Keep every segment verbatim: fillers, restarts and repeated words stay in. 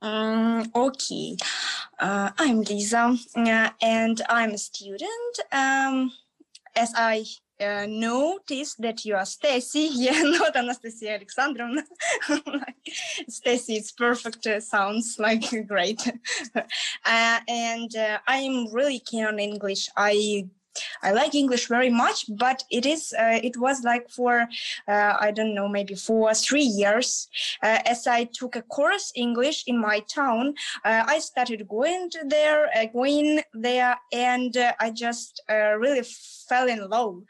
Um, okay, uh, I'm Lisa, uh, and I'm a student. Um, as I uh, noticed that you are Stacy, yeah, not Anastasia Alexandrovna. Stacy, it's perfect. Uh, sounds like great. uh, and uh, I'm really keen on English. I I like English very much, but it is uh, it was like for uh, I don't know, maybe for three years uh, as I took a course English in my town. Uh, I started going to there, uh, going there, and uh, I just uh, really fell in love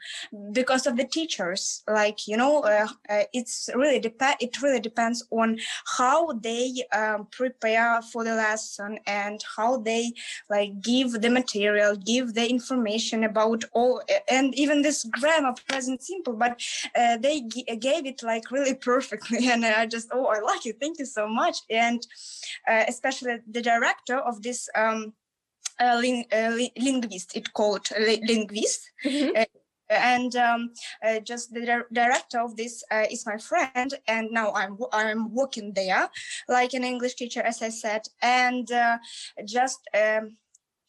because of the teachers. Like you know, uh, uh, it's really depend. It really depends on how they um, prepare for the lesson and how they like give the material, give the information about. About all, and even this grammar, present simple, but uh, they g- gave it like really perfectly, and I just oh, I like it. Thank you so much, and uh, especially the director of this um, uh, ling- uh, li- linguist, it called li- linguist. Mm-hmm. Uh, And um, uh, just the di- director of this uh, is my friend, and now I'm w- I'm working there like an English teacher, as I said, and uh, just. Um,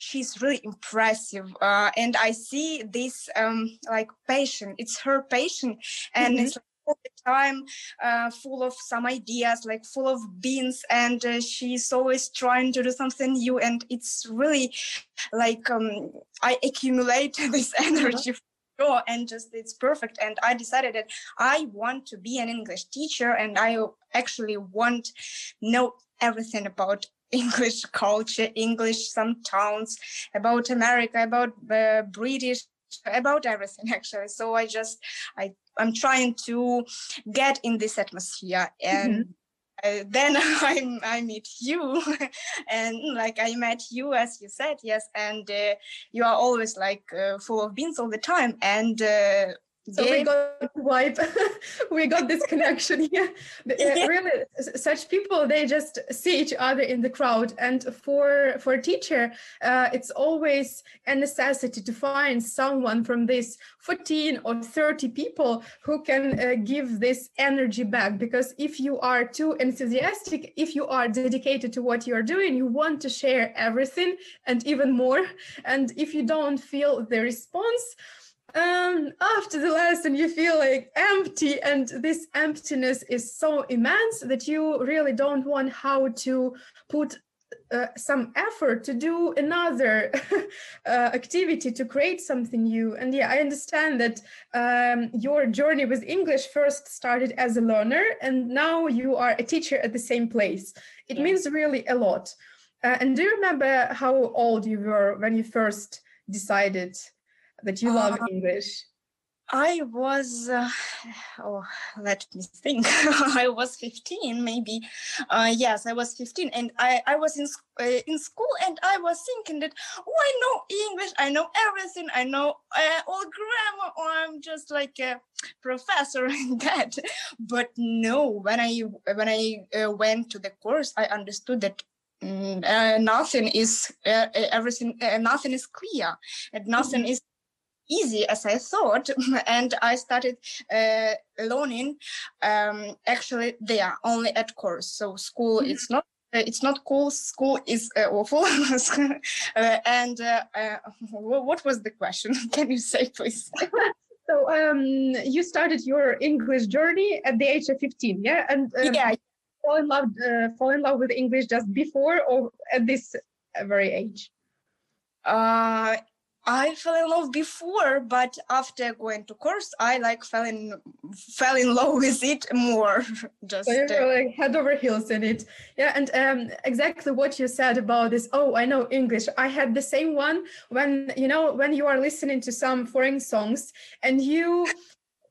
She's really impressive, uh, and I see this um, like passion. It's her passion, and mm-hmm. it's like all the time uh, full of some ideas, like full of beans, and uh, she's always trying to do something new. And it's really like um, I accumulate this energy. Mm-hmm. And just it's perfect, and I decided that I want to be an English teacher, and I actually want to know everything about English culture, English, some towns, about America, about uh, British, about everything actually. So I just I I'm trying to get in this atmosphere, and mm-hmm. Uh, then I I meet you, and like I met you, as you said, yes, and uh, you are always like uh, full of beans all the time, and uh, so yeah. we got wipe, we got this connection here. But, uh, yeah. Really, such people, they just see each other in the crowd, and for for a teacher, uh, it's always a necessity to find someone from this fourteen or thirty people who can uh, give this energy back, because if you are too enthusiastic, if you are dedicated to what you're doing, you want to share everything and even more. And if you don't feel the response, um after the lesson you feel like empty, and this emptiness is so immense that you really don't want how to put uh, some effort to do another uh, activity, to create something new. And yeah, I understand that um your journey with English first started as a learner, and now you are a teacher at the same place. It means really a lot. Uh, and do you remember how old you were when you first decided that you love uh, English? I was, uh, oh, let me think. I was fifteen, maybe. Uh, yes, I was fifteen, and I, I was in uh, in school, and I was thinking that, oh, I know English, I know everything, I know uh, all grammar, or I'm just like a professor in that. But no, when I when I uh, went to the course, I understood that mm, uh, nothing is uh, everything. Uh, nothing is clear, and nothing mm-hmm. is easy as I thought, and I started uh, learning um, actually there only at course. So school mm-hmm. it's not uh, it's not cool. School is uh, awful. uh, and uh, uh, what was the question? Can you say, please? So um, you started your English journey at the age of fifteen, yeah, and um, yeah, fall in love uh, fall in love with English just before or at this very age? Uh, I fell in love before, but after going to course, I like fell in fell in love with it more. Just so you're uh, like head over heels in it, yeah. And um, exactly what you said about this. Oh, I know English. I had the same one when you know when you are listening to some foreign songs and you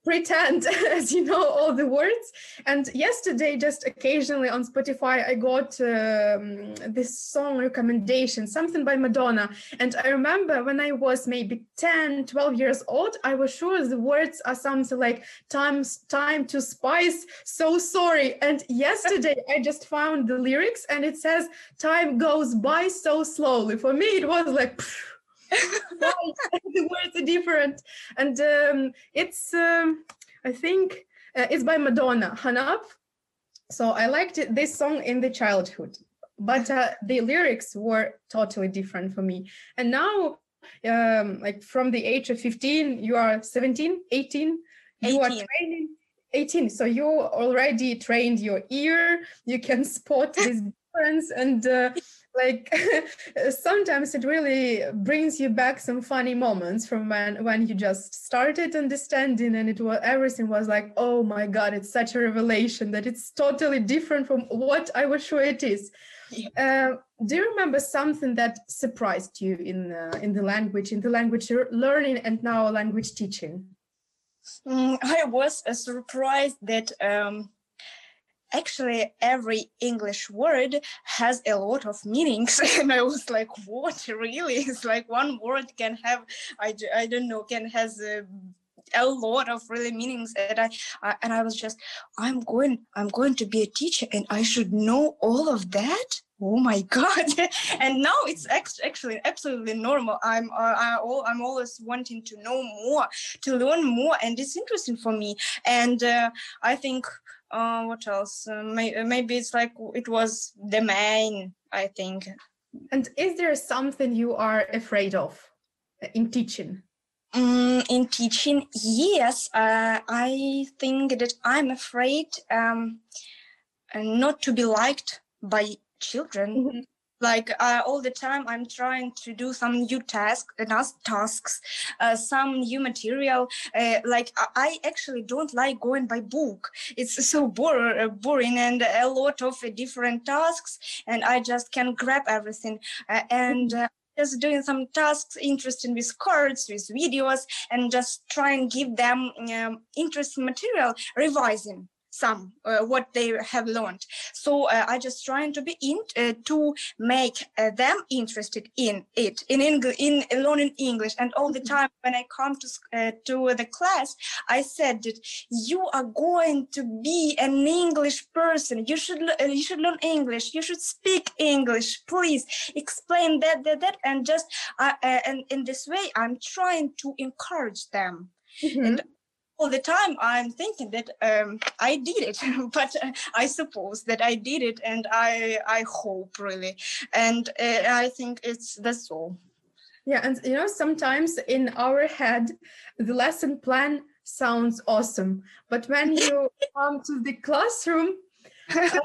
pretend as you know all the words. And yesterday, just occasionally on Spotify, I got um, this song recommendation, something by Madonna, and I remember when I was maybe ten, twelve years old, I was sure the words are something like time time to spice, so sorry. And yesterday I just found the lyrics, and it says time goes by so slowly. For me it was like pfft, the words are different. And um, it's um, I think uh, it's by Madonna, Hanab. So I liked it, this song in the childhood. but uh, the lyrics were totally different for me. And now, um, like from the age of fifteen, you are seventeen, eighteen, you are training. eighteen, so you already trained your ear, you can spot this difference, and uh, like sometimes it really brings you back some funny moments from when when you just started understanding, and it was everything was like, oh my god, it's such a revelation that it's totally different from what I was sure it is. Yeah. Uh, do you remember something that surprised you in uh, in the language in the language learning and now language teaching? I was uh, surprised that um, actually every English word has a lot of meanings, and I was like, "What? Really?" It's like one word can have I, I don't know can has a, a lot of really meanings, and I, I and I was just I'm going I'm going to be a teacher, and I should know all of that. Oh my God! And now it's actually absolutely normal. I'm uh, I all, I'm always wanting to know more, to learn more, and it's interesting for me. And uh, I think uh, what else? Uh, may, maybe it's like it was the main. I think. And is there something you are afraid of in teaching? Um, in teaching, yes. Uh, I think that I'm afraid um, not to be liked by children. Mm-hmm. Like uh, all the time I'm trying to do some new task, uh, tasks, uh, some new material. Uh, like I actually don't like going by book. It's so bore- boring and a lot of uh, different tasks, and I just can grab everything. Uh, and uh, just doing some tasks interesting with cards, with videos, and just try and give them um, interesting material, revising some uh, what they have learned. So uh, I just trying to be in uh, to make uh, them interested in it in English, in learning English. And all the time when I come to uh, to the class, I said that you are going to be an English person. You should uh, you should learn English. You should speak English. Please explain that that that. And just uh, uh, and in this way, I'm trying to encourage them. Mm-hmm. And all the time I'm thinking that um, I did it, but uh, I suppose that I did it, and I I hope really, and uh, I think it's that's all. Yeah, and you know, sometimes in our head the lesson plan sounds awesome, but when you come to the classroom, uh,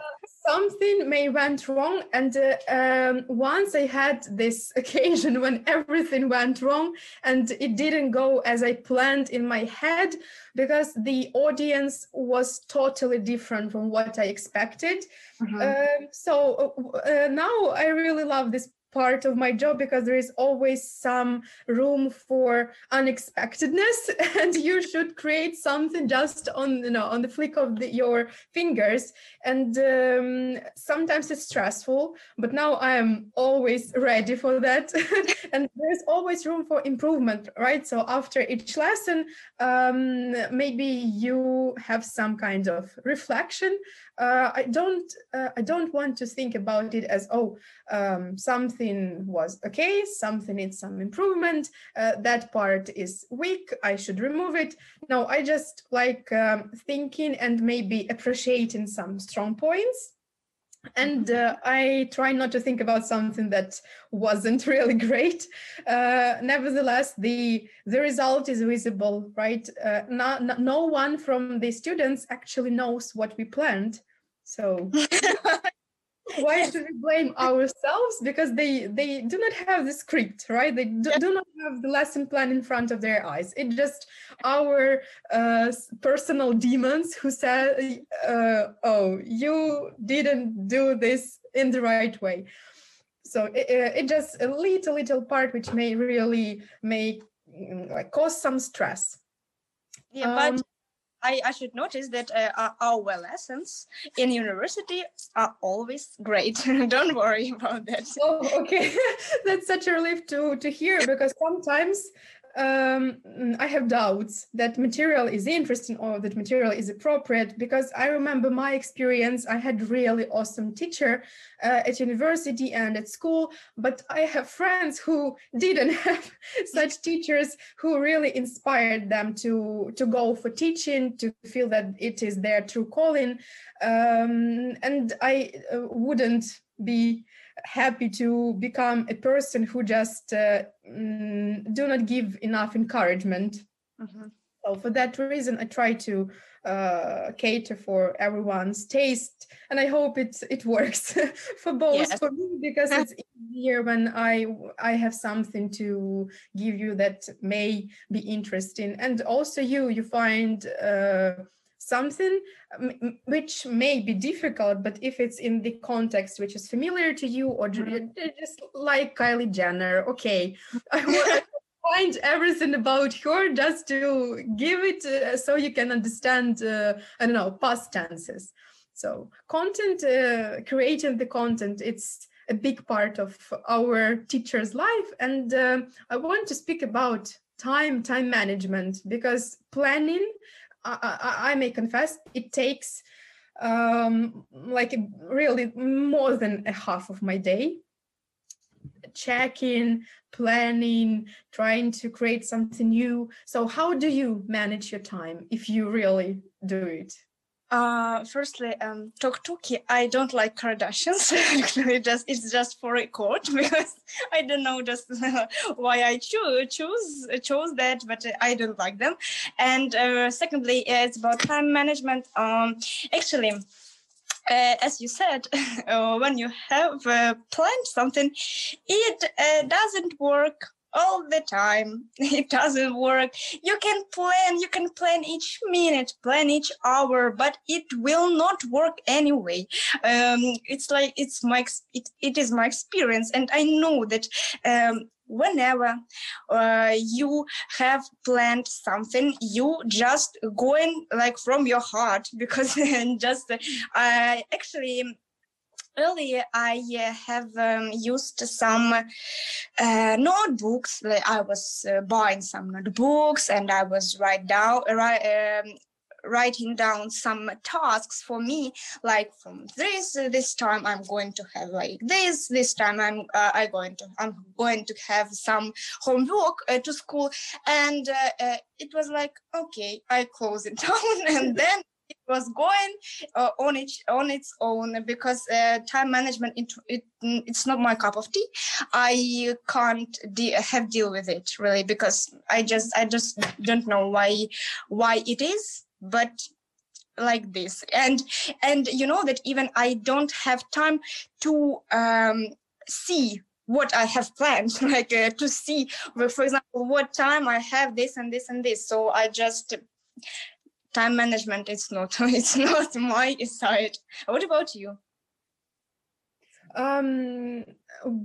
something may went wrong. And uh, um, once I had this occasion when everything went wrong and it didn't go as I planned in my head, because the audience was totally different from what I expected. Mm-hmm. Um, so uh, now I really love this part of my job, because there is always some room for unexpectedness, and you should create something just on, you know, on the flick of the, your fingers. And um, sometimes it's stressful, but now I am always ready for that. And there's always room for improvement, right? So after each lesson, um, maybe you have some kind of reflection. Uh, I don't, uh, I don't want to think about it as, oh, um, something was okay, something needs some improvement, uh, that part is weak, I should remove it. No, I just like um, thinking and maybe appreciating some strong points. And uh, I try not to think about something that wasn't really great. Uh, nevertheless, the the result is visible, right? Uh, no, no one from the students actually knows what we planned. So... Why should we blame ourselves? Because they, they do not have the script, right? They do, do not have the lesson plan in front of their eyes. It's just our uh, personal demons who say, uh, oh, you didn't do this in the right way. So it, it just a little, little part which may really make, like, cause some stress. Yeah, um, but... I, I should notice that uh, our lessons in university are always great. Don't worry about that. Oh, okay. That's such a relief to, to hear, because sometimes um, I have doubts that material is interesting or that material is appropriate, because I remember my experience. I had really awesome teacher uh, at university and at school, but I have friends who didn't have such teachers who really inspired them to, to go for teaching, to feel that it is their true calling. Um, and I uh, wouldn't be happy to become a person who just uh, do not give enough encouragement. Mm-hmm. So for that reason, I try to uh, cater for everyone's taste, and I hope it it works for both. Yes. For me, because it's easier when I I have something to give you that may be interesting, and also you you find uh, something m- which may be difficult, but if it's in the context which is familiar to you, or just like Kylie Jenner, okay. Find everything about her just to give it uh, so you can understand, uh, I don't know, past tenses. So content, uh, creating the content, it's a big part of our teacher's life. And uh, I want to speak about time, time management, because planning, I, I, I may confess, it takes um, like a, really more than a half of my day. Checking, planning, trying to create something new. So how do you manage your time if you really do it? Uh, firstly, um, talk-talkie, I don't like Kardashians. It just, it's just for record, because I don't know just why I cho- choose chose that, but I don't like them. And uh, secondly, it's about time management. Um, actually, Uh, as you said, uh, when you have uh, planned something, it uh, doesn't work all the time. It doesn't work. You can plan, you can plan each minute, plan each hour, but it will not work anyway. Um, it's like it's my ex- it, it is my experience, and I know that. Um, Whenever uh, you have planned something, you just going like from your heart, because just uh, I actually earlier I uh, have um, used some uh, notebooks. Like I was uh, buying some notebooks, and I was write down. Uh, um, writing down some tasks for me, like from this uh, this time I'm going to have like this this time I'm uh, I going to I'm going to have some homework uh, to school, and uh, uh, it was like, okay, I close it down, and then it was going uh, on each on its own, because uh, time management it, it it's not my cup of tea. I can't de- have deal with it really, because I just I just don't know why why it is. But like this, and and you know that even I don't have time to um, see what I have planned, like uh, to see, for example, what time I have this and this and this. So I just time management. It's not. It's not my side. What about you? Um,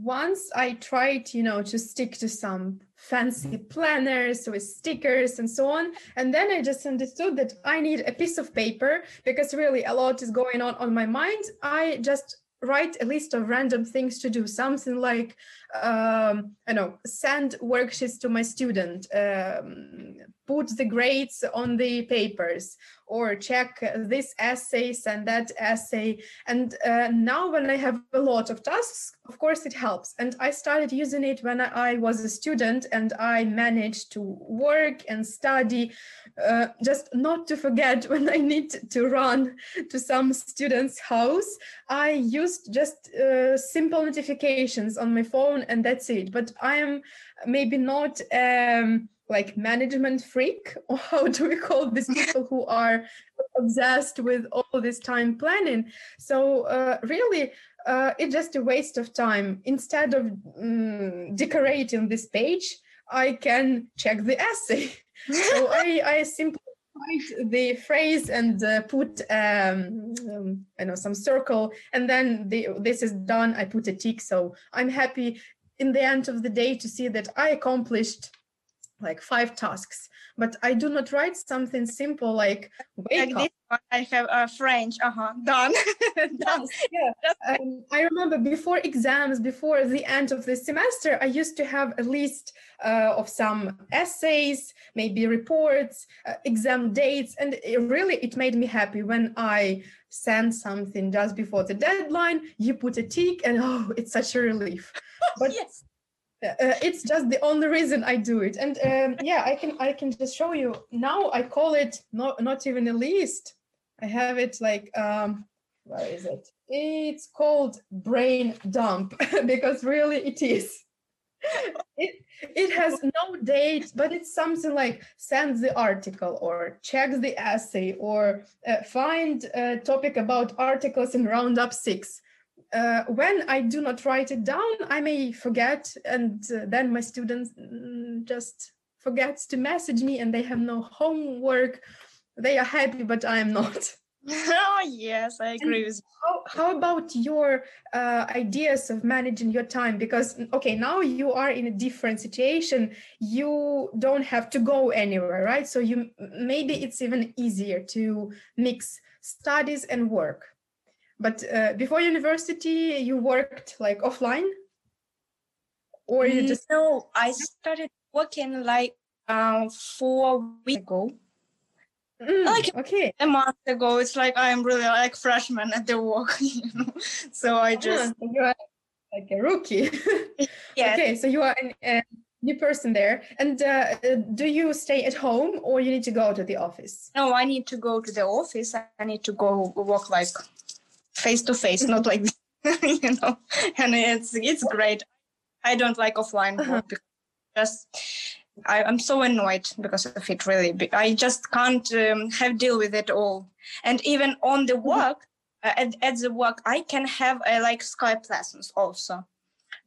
once I tried, you know, to stick to some fancy planners with stickers and so on. And then I just understood that I need a piece of paper, because really a lot is going on on my mind. I just write a list of random things to do, something like, um, I know, send worksheets to my student, um, put the grades on the papers, or check this essay, send that essay. And uh, now when I have a lot of tasks, of course it helps. And I started using it when I was a student, and I managed to work and study, uh, just not to forget when I need to run to some student's house. I used just uh, simple notifications on my phone, and that's it. But I am maybe not um, like management freak, or how do we call these people who are obsessed with all this time planning? So uh, really, uh, it's just a waste of time. Instead of um, decorating this page, I can check the essay. So I, I simply write the phrase and uh, put, um, um, I know, some circle, and then the, this is done, I put a tick. So I'm happy in the end of the day to see that I accomplished like five tasks, but I do not write something simple like wake like up. This one, I have a uh, French, uh-huh, done. Done. Yeah. Um, I remember before exams, before the end of the semester, I used to have a list uh, of some essays, maybe reports, uh, exam dates, and it really it made me happy when I send something just before the deadline. You put a tick, and oh, it's such a relief. But yes. Uh, it's just the only reason I do it. And um, yeah, I can I can just show you. Now I call it not, not even a list. I have it like um, where is it? It's called brain dump because really it is. It, it has no date, but it's something like send the article or check the essay or uh, find a topic about articles in roundup six. Uh, when I do not write it down, I may forget, and uh, then my students mm, just forgets to message me and they have no homework. They are happy, but I am not. Oh, yes, I agree and with you. How, how about your uh, ideas of managing your time? Because, okay, now you are in a different situation. You don't have to go anywhere, right? So you maybe it's even easier to mix studies and work. But uh, before university, you worked like offline? Or you just... No, I started working like um, four weeks ago. Mm, like okay. a month ago, it's like I'm really like freshman at the work, you know. So I just yeah, you are like a rookie. Yeah. Okay, so you are an, a new person there. And uh, do you stay at home or you need to go to the office? No, I need to go to the office. I need to go work like face to face, not like you know. And it's it's great. I don't like offline work uh-huh. because just. I, I'm so annoyed because of it, really. I just can't um, have deal with it all. And even on the work, uh, at, at the work, I can have a, like Skype lessons also.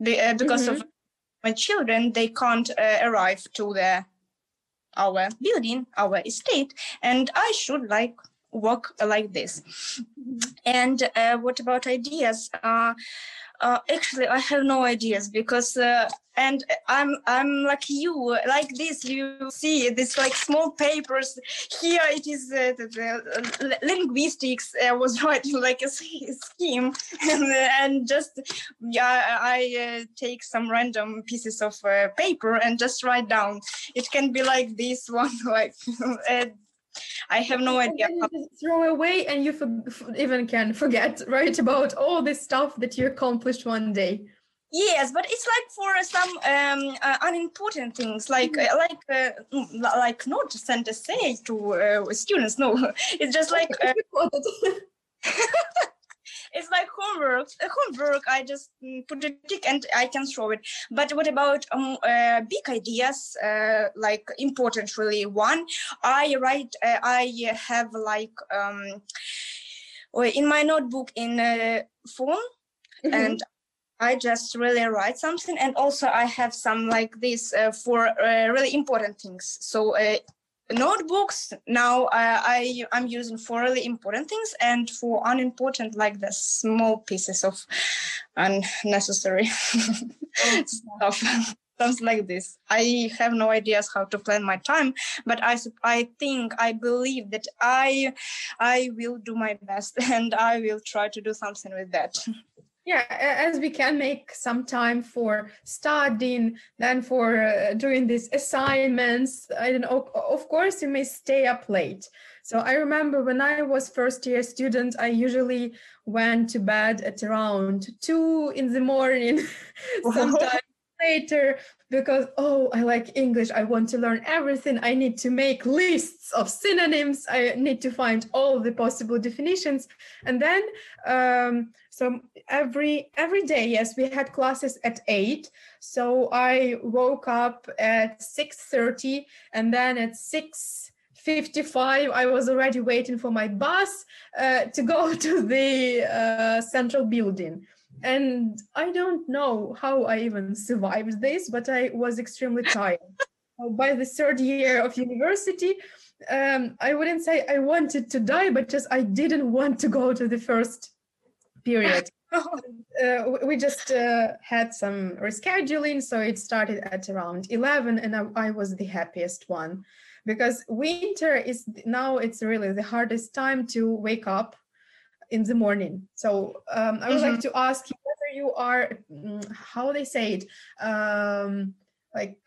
Be, uh, because mm-hmm. of my children, they can't uh, arrive to the our building, our estate. And I should like work like this. Mm-hmm. And uh, what about ideas? Uh, Uh, actually, I have no ideas because, uh, and I'm I'm like you, like this. You see this like small papers here. It is uh, the, the linguistics uh, was writing like a scheme, and, and just yeah, I uh, take some random pieces of uh, paper and just write down. It can be like this one, like. uh, I have no idea. You just throw away and you for- even can forget, right, about all this stuff that you accomplished one day. Yes, but it's like for some um, uh, unimportant things, like mm-hmm. uh, like uh, like not to send a say to uh, students. No, it's just like uh, it's like homework. Homework, I just put a tick and I can throw it. But what about um, uh, big ideas, uh, like important, really? One, I write, uh, I have like, um, in my notebook in uh, phone, mm-hmm. and I just really write something. And also I have some like this uh, for uh, really important things. So uh, notebooks now uh, I I'm using for really important things and for unimportant like the small pieces of unnecessary stuff, things like this. I have no ideas how to plan my time, but I I think I believe that I I will do my best and I will try to do something with that. Yeah, as we can make some time for studying, then for uh, doing these assignments. I don't know. Of course, you may stay up late. So I remember when I was first year student, I usually went to bed at around two in the morning, sometimes later, because, oh, I like English. I want to learn everything. I need to make lists of synonyms. I need to find all the possible definitions. And then... Um, So every every day, yes, we had classes at eight. So I woke up at six thirty and then at six fifty-five, I was already waiting for my bus uh, to go to the uh, central building. And I don't know how I even survived this, but I was extremely tired. By the third year of university, um, I wouldn't say I wanted to die, but just I didn't want to go to the first period. Uh, we just uh, had some rescheduling, so it started at around eleven, and I, I was the happiest one because winter is now it's really the hardest time to wake up in the morning. So um, I would mm-hmm. like to ask you whether you are how they say it um, like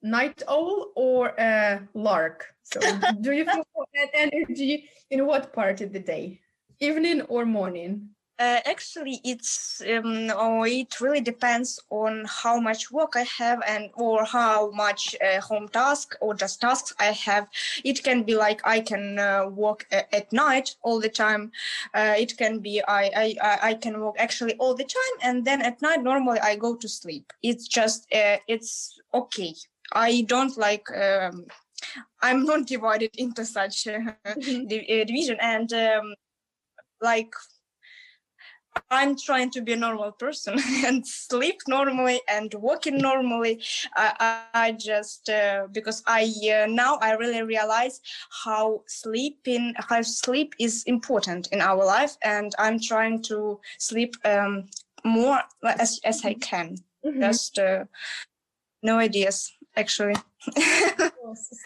night owl or a lark. So do you feel that energy in what part of the day, evening or morning? Uh, actually, it's um, oh, it really depends on how much work I have and or how much uh, home task or just tasks I have. It can be like I can uh, work a- at night all the time. Uh, it can be I, I, I, I can work actually all the time, and then at night normally I go to sleep. It's just uh, it's okay. I don't like. Um, I'm not divided into such uh, mm-hmm. div- division and um, like. I'm trying to be a normal person and sleep normally and working normally. I, I, I just uh, because I uh, now I really realize how sleeping how sleep is important in our life, and I'm trying to sleep um, more as as I can. Mm-hmm. Just uh, no ideas actually.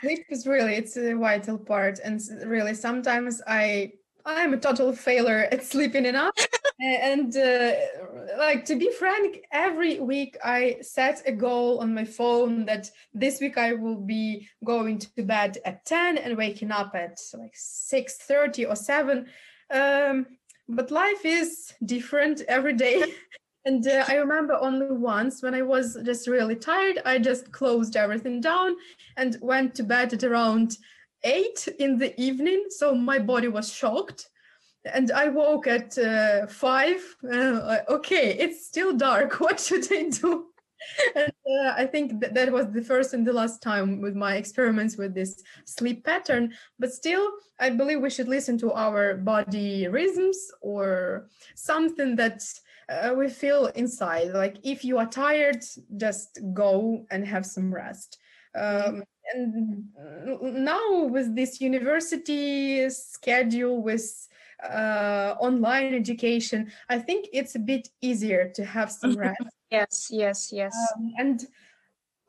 Sleep is really it's a vital part, and really sometimes I I'm a total failure at sleeping enough. And uh, like, to be frank, every week I set a goal on my phone that this week I will be going to bed at ten and waking up at like six thirty or seven. Um, but life is different every day. And uh, I remember only once when I was just really tired, I just closed everything down and went to bed at around eight in the evening. So my body was shocked. And I woke at uh, five. Uh, okay, it's still dark. What should I do? And uh, I think th- that was the first and the last time with my experiments with this sleep pattern. But still, I believe we should listen to our body rhythms or something that uh, we feel inside. Like if you are tired, just go and have some rest. Um, and now with this university schedule, with uh online education, I think it's a bit easier to have some rest. yes yes yes um, and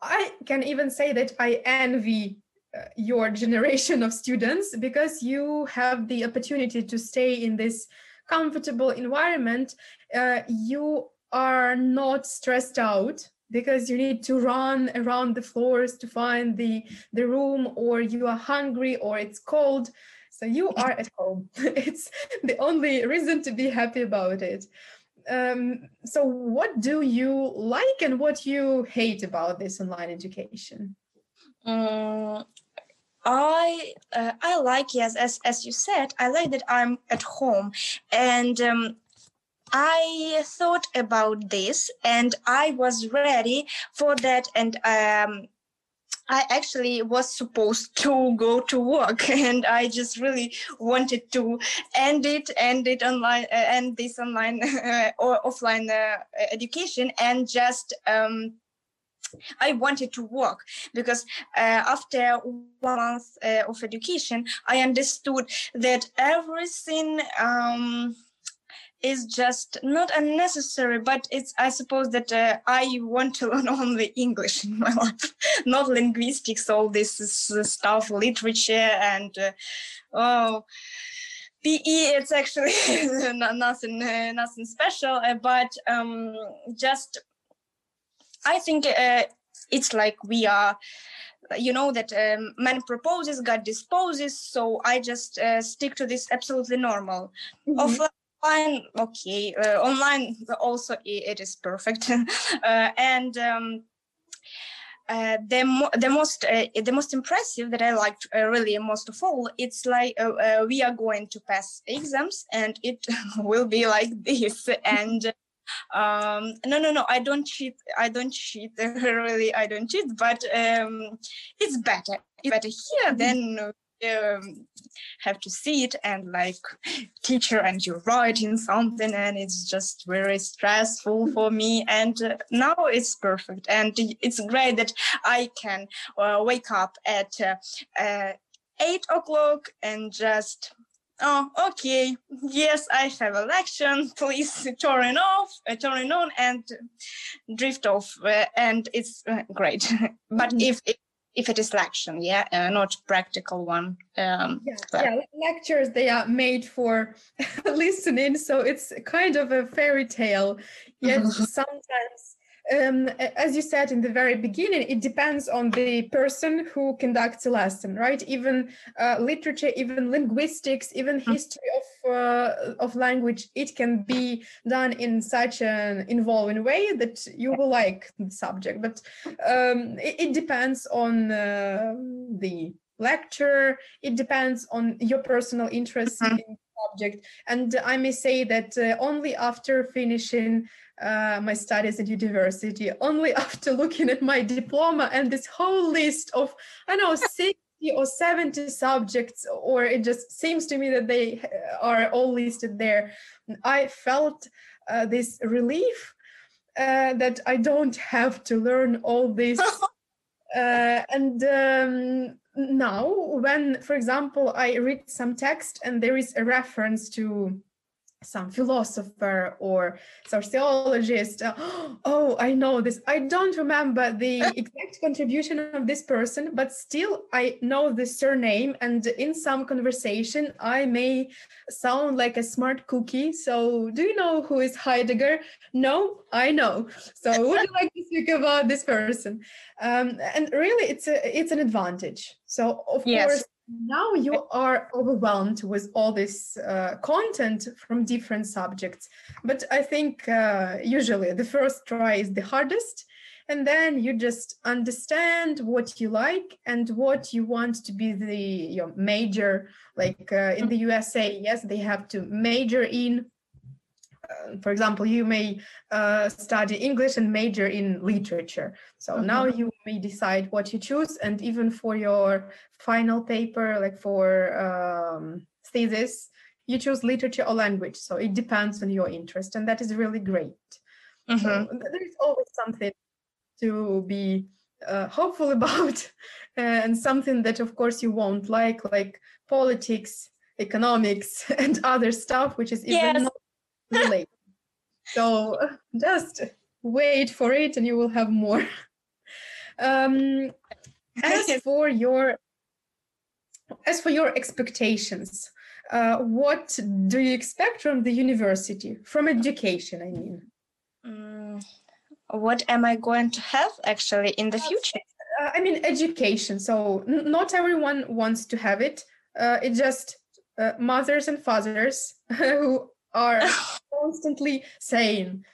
I can even say that I envy uh, your generation of students, because you have the opportunity to stay in this comfortable environment. Uh, you are not stressed out because you need to run around the floors to find the the room, or you are hungry, or it's cold. So you are at home. It's the only reason to be happy about it. Um, so what do you like and what you hate about this online education? Um, I uh, I like, yes, as, as you said, I like that I'm at home. And um, I thought about this and I was ready for that. And um I actually was supposed to go to work, and I just really wanted to end it, end it online, uh, end this online uh, or offline uh, education, and just um, I wanted to work, because uh, after one month uh, of education, I understood that everything. Um, is just not unnecessary, but it's, I suppose that uh, I want to learn only English in my life, not linguistics, all this uh, stuff, literature and, uh, oh, P E, it's actually nothing, uh, nothing special, uh, but um, just, I think uh, it's like we are, you know, that um, man proposes, God disposes, so I just uh, stick to this absolutely normal. Mm-hmm. Offline, okay, uh, online also it is perfect. uh, and um, uh, the mo- the most uh, the most impressive that I liked uh, really most of all, it's like uh, uh, we are going to pass exams and it will be like this. And um, no no no I don't cheat I don't cheat really I don't cheat but um, it's better it's better here than. Uh, Um, have to see it and like teacher and you're writing something and it's just very stressful for me, and uh, now it's perfect, and it's great that I can uh, wake up at uh, uh, eight o'clock and just oh okay yes I have a lecture, please turn off uh, turn it on and drift off, uh, and it's uh, great. But if it If it is lecture, yeah, uh, not practical one. Um, yeah, yeah, lectures, they are made for listening, so it's kind of a fairy tale. Yet sometimes um, as you said in the very beginning, it depends on the person who conducts a lesson, right? Even uh, literature, even linguistics, even history of uh, of language, it can be done in such an involving way that you will like the subject. But um, it, it depends on uh, the lecture. It depends on your personal interest mm-hmm. in subject. And I may say that uh, only after finishing uh, my studies at university, only after looking at my diploma and this whole list of, I don't know, sixty or seventy subjects, or it just seems to me that they are all listed there, I felt uh, this relief uh, that I don't have to learn all this. Uh, and um, now, when, for example, I read some text and there is a reference to some philosopher or sociologist, uh, oh, I know this. I don't remember the exact contribution of this person, but still I know the surname. And in some conversation, I may sound like a smart cookie. So, do you know who is Heidegger? No, I know. So, would you like to speak about this person? Um, and really, it's a, it's an advantage. So, of yes. course. Now you are overwhelmed with all this uh, content from different subjects. But I think uh, usually the first try is the hardest. And then you just understand what you like and what you want to be the your major. Like uh, in the U S A, yes, they have to major in, uh, for example, you may uh, study English and major in literature. So mm-hmm. now you decide what you choose, and even for your final paper, like for um, thesis, you choose literature or language. So it depends on your interest, and that is really great. Mm-hmm. So there is always something to be uh, hopeful about, and something that, of course, you won't like, like politics, economics, and other stuff, which is even yes. not related. So just wait for it, and you will have more. Um, as for your, as for your expectations, uh, what do you expect from the university, from education, I mean? Mm, what am I going to have actually in the future? Uh, I mean, education. So n- not everyone wants to have it. Uh, it's just uh, mothers and fathers who are constantly saying,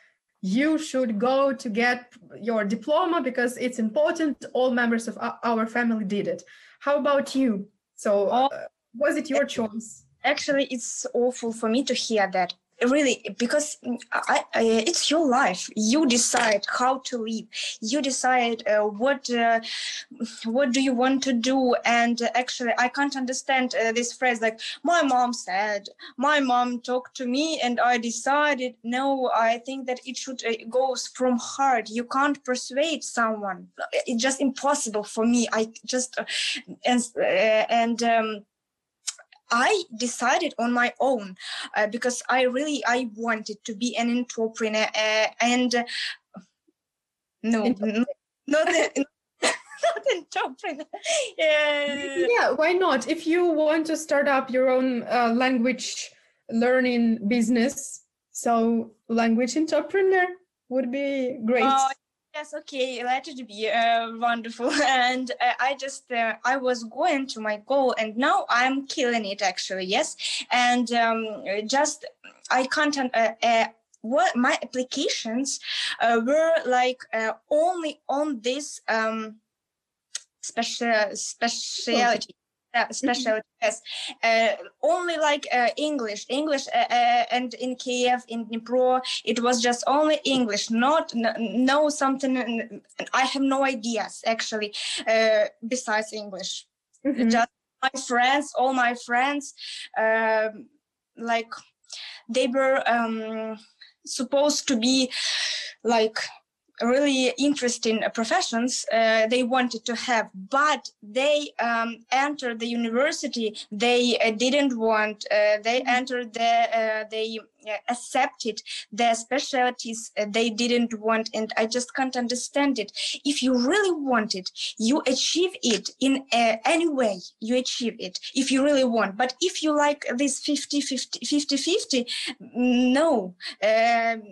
you should go to get your diploma because it's important. All members of our family did it. How about you? So uh, was it your choice? Actually, it's awful for me to hear that. Really, because I, I, it's your life. You decide how to live. You decide uh, what uh, what do you want to do. And uh, actually, I can't understand uh, this phrase like, my mom said, my mom talked to me and I decided. No, I think that it should uh, go from heart. You can't persuade someone. It's just impossible for me. I just, uh, and, uh, and um, I decided on my own uh, because I really, I wanted to be an entrepreneur uh, and uh, no, entrepreneur. not an entrepreneur. Yeah. yeah, why not? If you want to start up your own uh, language learning business, so language entrepreneur would be great. Uh, Yes, okay, let it be uh, wonderful. And uh, I just, uh, I was going to my goal and now I'm killing it actually, yes. And um, just, I can't, uh, uh, what my applications uh, were like uh, only on this um, special speciality. Uh, special yes, uh, only like uh, English, English, uh, uh, and in Kiev, in Dnipro, it was just only English. Not no, no something. I have no ideas actually uh, besides English. Mm-hmm. Just my friends, all my friends, uh, like they were um, supposed to be like really interesting professions uh, they wanted to have, but they um, entered the university. They uh, didn't want. Uh, they mm-hmm. entered the. Uh, they accepted their specialties. Uh, they didn't want, and I just can't understand it. If you really want it, you achieve it in uh, any way. You achieve it if you really want. But if you like this fifty-fifty, fifty-fifty, no. Um,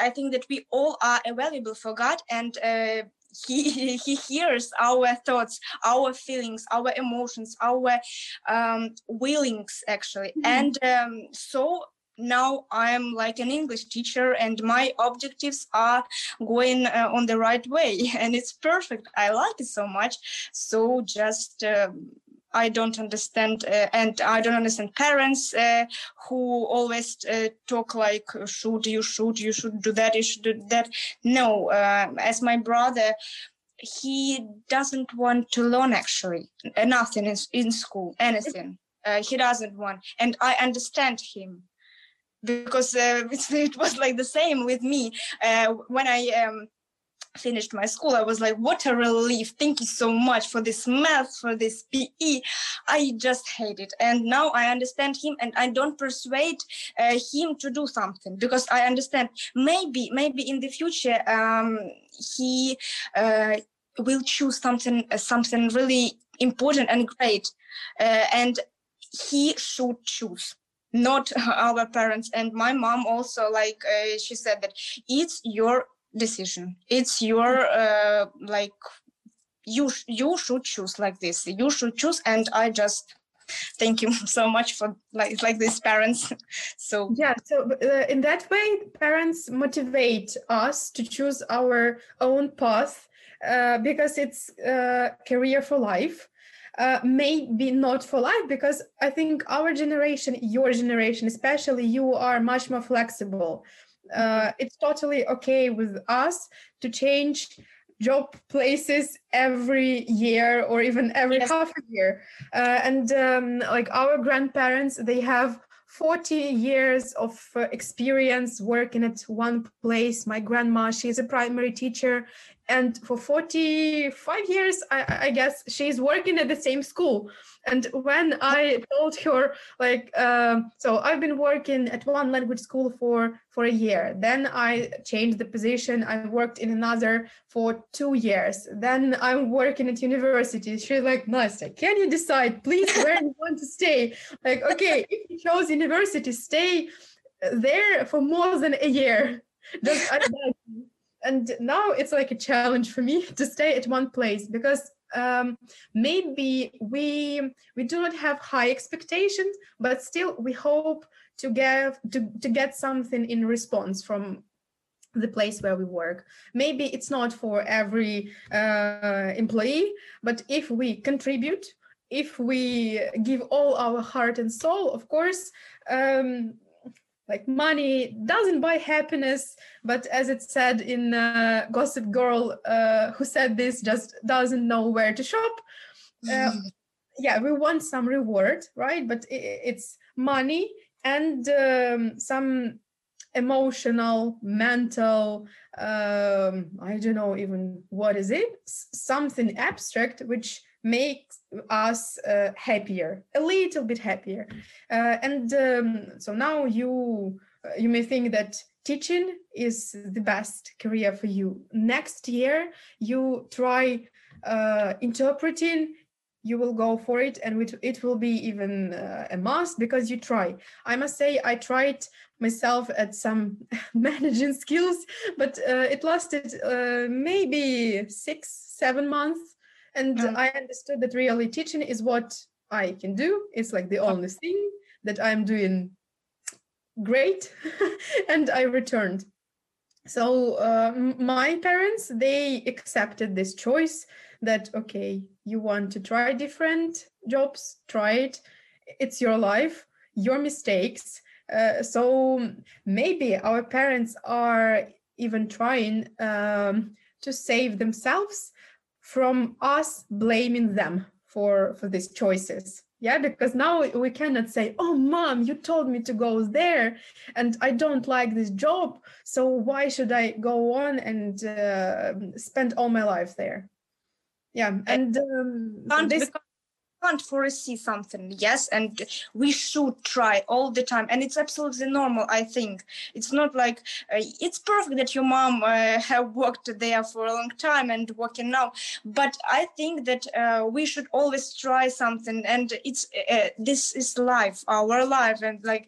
I think that we all are available for God, and uh, He He hears our thoughts, our feelings, our emotions, our um, willings, actually. Mm-hmm. And um, so now I'm like an English teacher, and my objectives are going uh, on the right way, and it's perfect. I like it so much. So just. Um, I don't understand, uh, and I don't understand parents uh, who always uh, talk like, should, you should, you should do that, you should do that. No, uh, as my brother, he doesn't want to learn, actually, nothing in, in school, anything. Uh, he doesn't want, and I understand him. Because uh, it's, it was like the same with me. Uh, when I... Um, finished my school, I was like, what a relief, thank you so much for this math, for this P E. I just hate it, and now I understand him, and I don't persuade uh, him to do something, because I understand maybe maybe in the future um he uh, will choose something uh, something really important and great, uh, and he should choose, not our parents. And my mom also, like uh, she said that it's your decision, it's your uh, like you you should choose like this, you should choose. And I just thank you so much for like like these parents. So yeah, so uh, in that way parents motivate us to choose our own path, uh, because it's uh, career for life, uh, maybe not for life, because I think our generation, your generation especially, you are much more flexible. Uh, it's totally okay with us to change job places every year or even every yes. half a year. Uh, and um, like our grandparents, they have forty years of uh, experience working at one place. My grandma, she's a primary teacher. And for forty-five years, I, I guess she's working at the same school. And when I told her, like, uh, so I've been working at one language school for, for a year. Then I changed the position. I worked in another for two years. Then I'm working at university. She's like, Nastya, can you decide, please, where you want to stay? Like, okay, if you chose university, stay there for more than a year. Just, I And now it's like a challenge for me to stay at one place, because um, maybe we we do not have high expectations, but still we hope to get to, to get something in response from the place where we work. Maybe it's not for every uh, employee, but if we contribute, if we give all our heart and soul, of course. Um, Like money doesn't buy happiness, but as it said in uh, Gossip Girl, uh, who said this just doesn't know where to shop. Uh, yeah, we want some reward, right? But it's money and um, some emotional, mental, um, I don't know even what is it, something abstract, which makes us uh, happier, a little bit happier. Uh, and um, so now you uh, you may think that teaching is the best career for you. Next year, you try uh, interpreting, you will go for it, and it will be even uh, a must because you try. I must say I tried myself at some managing skills, but uh, it lasted uh, maybe six, seven months. And mm-hmm. I understood that really teaching is what I can do. It's like the only thing that I'm doing great. And I returned. So uh, my parents, they accepted this choice that, okay, you want to try different jobs, try it. It's your life, your mistakes. Uh, so maybe our parents are even trying um, to save themselves from us blaming them for, for these choices. Yeah, because now we cannot say, oh, mom, you told me to go there and I don't like this job. So why should I go on and uh, spend all my life there? Yeah. And um, this... can't foresee something, yes, and we should try all the time, and it's absolutely normal. I think it's not like uh, it's perfect that your mom uh, have worked there for a long time and working now, but I think that uh, we should always try something, and it's uh, this is life, our life, and like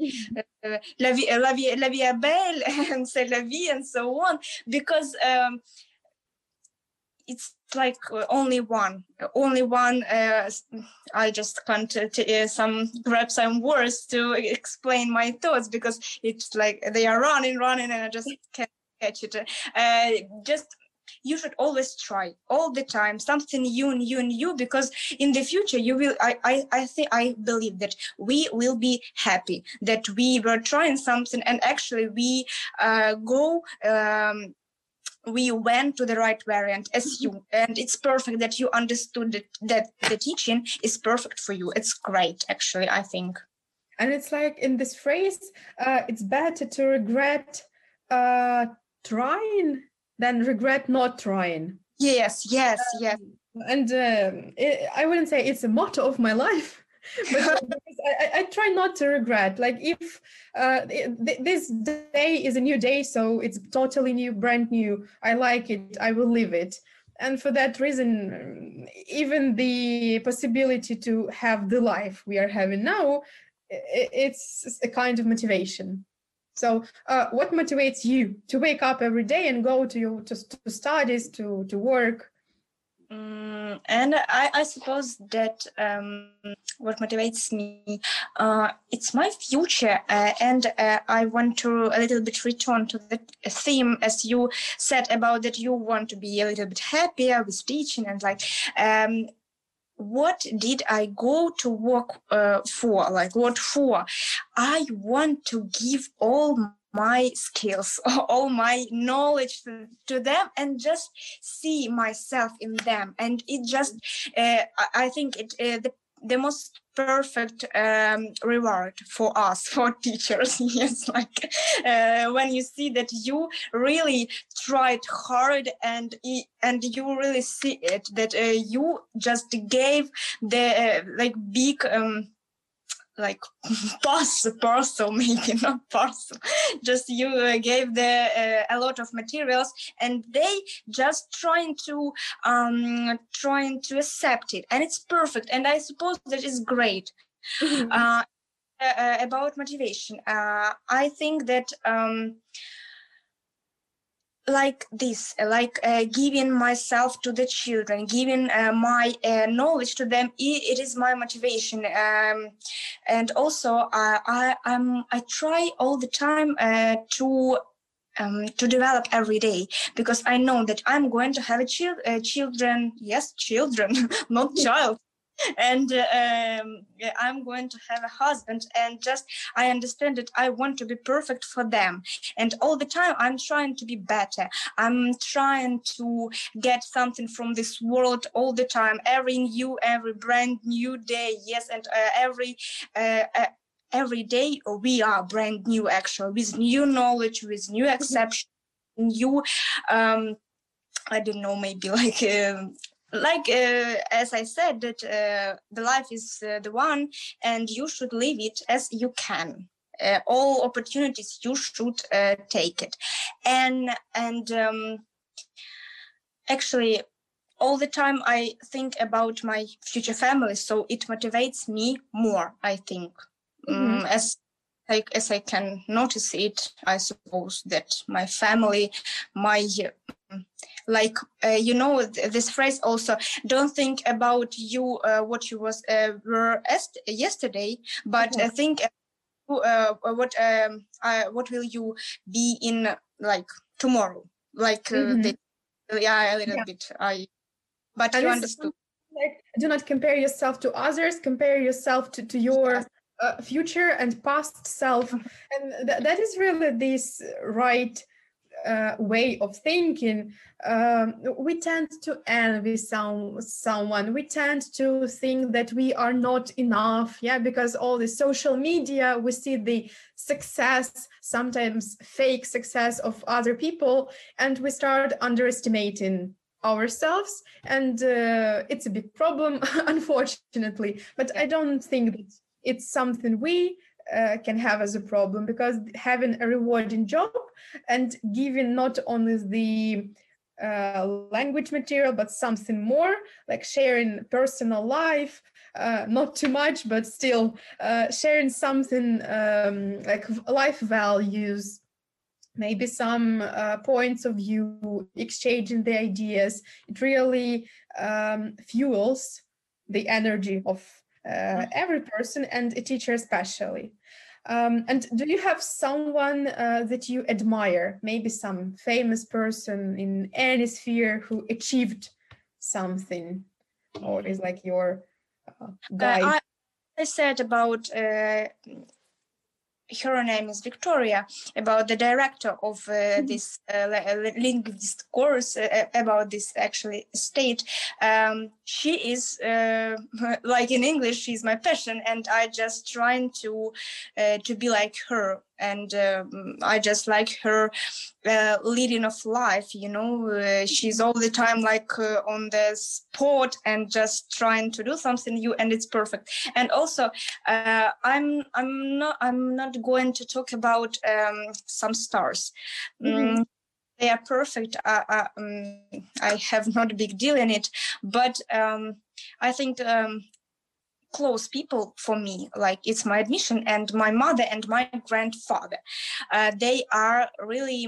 uh, la vie, la vie, la vie est belle, and c'est la vie, and so on, because um, it's like only one, only one. Uh, I just can't t- uh, some grab some words to explain my thoughts because it's like they are running, running, and I just can't catch it. Uh, just you should always try all the time something new, new, new, because in the future you will. I, I, I think I believe that we will be happy that we were trying something and actually we uh, go. Um, we went to the right variant as you, and it's perfect that you understood that, that the teaching is perfect for you. It's great, actually, I think. And it's like in this phrase, uh, it's better to regret uh, trying than regret not trying. Yes, yes, um, yes. And uh, it, I wouldn't say it's a motto of my life. But I, I try not to regret. Like if uh, th- this day is a new day, so it's totally new, brand new. I like it. I will live it. And for that reason, even the possibility to have the life we are having now, it's a kind of motivation. So uh, what motivates you to wake up every day and go to your to, to studies, to, to work? Mm, and I, I suppose that um, what motivates me, uh, it's my future. Uh, and uh, I want to a little bit return to the theme, as you said about that you want to be a little bit happier with teaching and like... Um, what did I go to work uh, for? Like what for? I want to give all my skills, all my knowledge to, to them and just see myself in them. And it just, uh, I think it uh, the, the most perfect um, reward for us, for teachers. Yes, like uh, when you see that you really tried hard and and you really see it, that uh, you just gave the uh, like big um, like parcel, parcel maybe not parcel, just you uh, gave the uh, a lot of materials, and they just trying to um trying to accept it, and it's perfect, and I suppose that is great. Mm-hmm. uh, uh about motivation, uh I think that um like this, like uh, giving myself to the children, giving uh, my uh, knowledge to them, it, it is my motivation. Um, and also, uh, I I'm, I try all the time uh, to um, to develop every day, because I know that I'm going to have a child, uh, children. Yes, children, not child. And uh, um, I'm going to have a husband, and just I understand that I want to be perfect for them, and all the time I'm trying to be better. I'm trying to get something from this world all the time, every new, every brand new day. Yes, and uh, every uh, uh, every day we are brand new, actually, with new knowledge, with new exception, new. Um, I don't know, maybe like. Uh, Like, uh, as I said, that uh, the life is uh, the one, and you should live it as you can. Uh, all opportunities, you should uh, take it. And and um, actually, all the time I think about my future family, so it motivates me more, I think. Mm-hmm. Um, as, like, as I can notice it, I suppose that my family, my... Uh, Like, uh, you know, th- this phrase also, don't think about you, uh, what you was, uh, were est- yesterday, but mm-hmm. uh, think, uh, what, um, uh, what will you be in, like, tomorrow? Like, uh, mm-hmm. the, yeah, a little yeah. bit, I, but and you understood. Like, do not compare yourself to others, compare yourself to, to your uh, future and past self. And th- that is really this right Uh, way of thinking. Um, we tend to envy some someone. We tend to think that we are not enough. Yeah, because all the social media, we see the success, sometimes fake success of other people, and we start underestimating ourselves, and uh, it's a big problem, unfortunately. But yeah. I don't think that it's something we uh, can have as a problem, because having a rewarding job and giving not only the uh, language material, but something more, like sharing personal life, uh, not too much, but still uh, sharing something um, like life values, maybe some uh, points of view, exchanging the ideas. It really um, fuels the energy of uh, every person, and a teacher especially. Um, and do you have someone uh, that you admire, maybe some famous person in any sphere who achieved something, or is like your uh, guide? Uh, I, I said about... Uh... her name is Victoria, about the director of uh, this uh, linguist course, uh, about this actually state. Um, she is, uh, like in English, she's my passion, and I just trying to uh, to be like her. And um, I just like her uh, leading of life, you know. Uh, she's all the time like uh, on the spot and just trying to do something new, and it's perfect. And also, uh, I'm I'm not I'm not going to talk about um, some stars. Mm-hmm. Mm, they are perfect. I, I, um, I have not a big deal in it, but um, I think. Um, close people for me, like it's my admission, and my mother and my grandfather, uh, they are really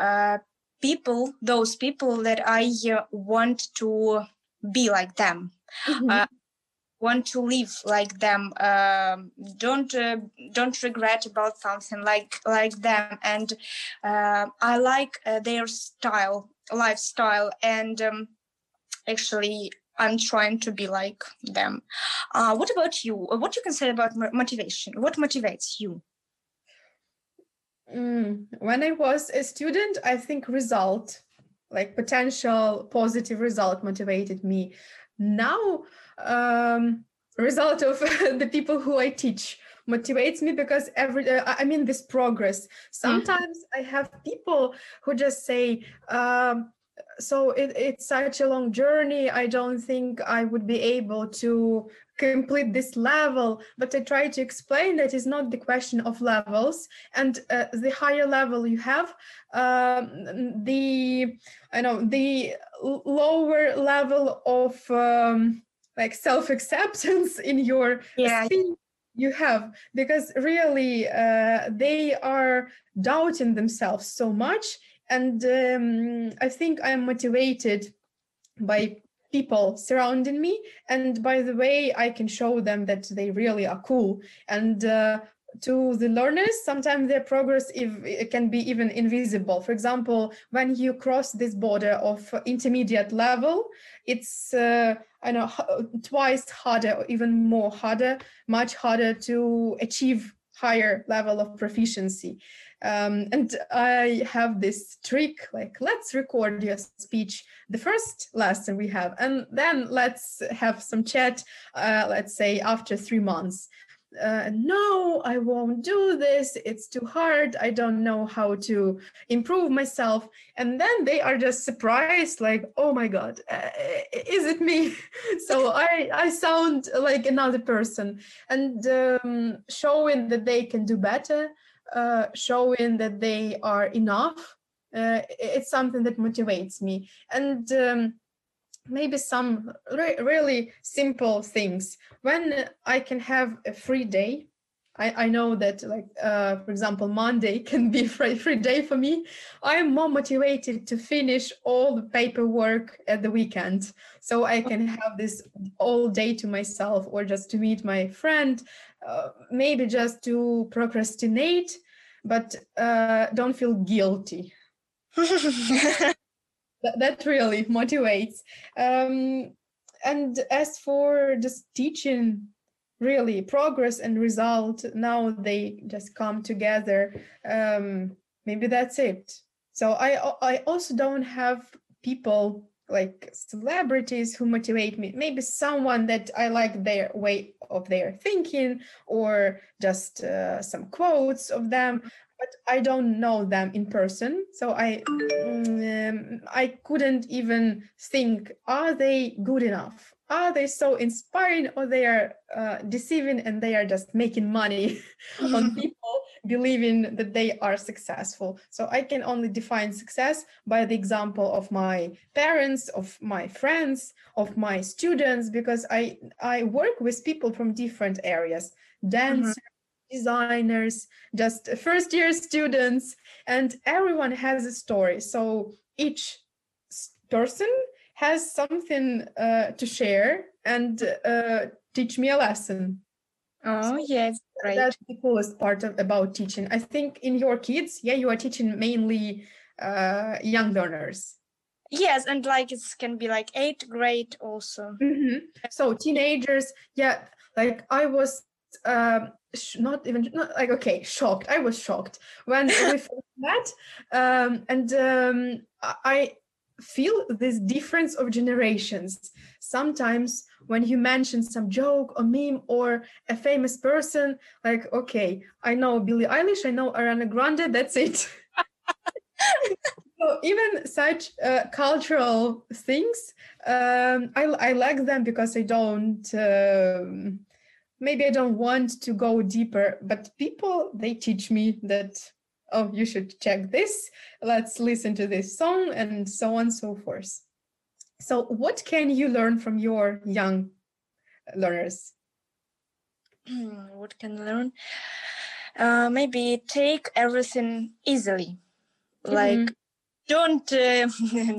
uh, people, those people that I uh, want to be like them, mm-hmm. uh, want to live like them, uh, don't uh, don't regret about something like like them, and uh, I like uh, their style, lifestyle, and um, actually I'm trying to be like them. Uh, what about you? What you can say about motivation? What motivates you? Mm, when I was a student, I think result, like potential positive result, motivated me. Now, um, result of the people who I teach motivates me, because every uh, I mean this progress. Sometimes mm-hmm. I have people who just say, Um, So it, it's such a long journey. I don't think I would be able to complete this level, but I try to explain that it's not the question of levels, and uh, the higher level you have, um, the I know the lower level of um, like self-acceptance in your yeah. esteem you have, because really uh, they are doubting themselves so much. And um, I think I'm motivated by people surrounding me, and by the way I can show them that they really are cool. And uh, to the learners, sometimes their progress if, it can be even invisible. For example, when you cross this border of intermediate level, it's uh, I know twice harder, or even more harder, much harder to achieve higher level of proficiency. Um, and I have this trick, like, let's record your speech, the first lesson we have, and then let's have some chat, uh, let's say after three months. Uh, no, I won't do this. It's too hard. I don't know how to improve myself. And then they are just surprised, like, oh my God, uh, is it me? So I, I sound like another person. And um, showing that they can do better, Uh, showing that they are enough, uh, it's something that motivates me. And um, maybe some re- really simple things. When I can have a free day, I, I know that, like, uh, for example, Monday can be a free, free day for me. I'm more motivated to finish all the paperwork at the weekend, so I can have this all day to myself, or just to meet my friend, uh, maybe just to procrastinate, but uh, don't feel guilty. that, that really motivates. Um, and as for just teaching, really progress and result, now they just come together. Um, maybe that's it. So I I also don't have people like celebrities who motivate me. Maybe someone that I like their way of their thinking, or just uh, some quotes of them. but I don't know them in person. So I um, I couldn't even think, are they good enough? Are they so inspiring, or they are uh, deceiving and they are just making money on people believing that they are successful? So I can only define success by the example of my parents, of my friends, of my students, because I, I work with people from different areas, dancers, mm-hmm. designers, just first year students, and everyone has a story. So each person has something uh, to share and uh, teach me a lesson. Oh, so yes, right. That's the coolest part of, about teaching. I think in your kids, yeah, you are teaching mainly uh, young learners. Yes, and like it can be like eighth grade also. Mm-hmm. So teenagers, yeah, like I was um, sh- not even, not, like, okay, shocked. I was shocked when we first met, um, and um, I... feel this difference of generations. Sometimes when you mention some joke or meme or a famous person, like, okay, I know Billie Eilish, I know Ariana Grande, that's it. So even such uh, cultural things, um, I, I like them because I don't, um, maybe I don't want to go deeper, but people, they teach me that, oh, you should check this, let's listen to this song, and so on and so forth. So what can you learn from your young learners? What can I learn? Uh, maybe take everything easily. Mm-hmm. Like, don't, uh,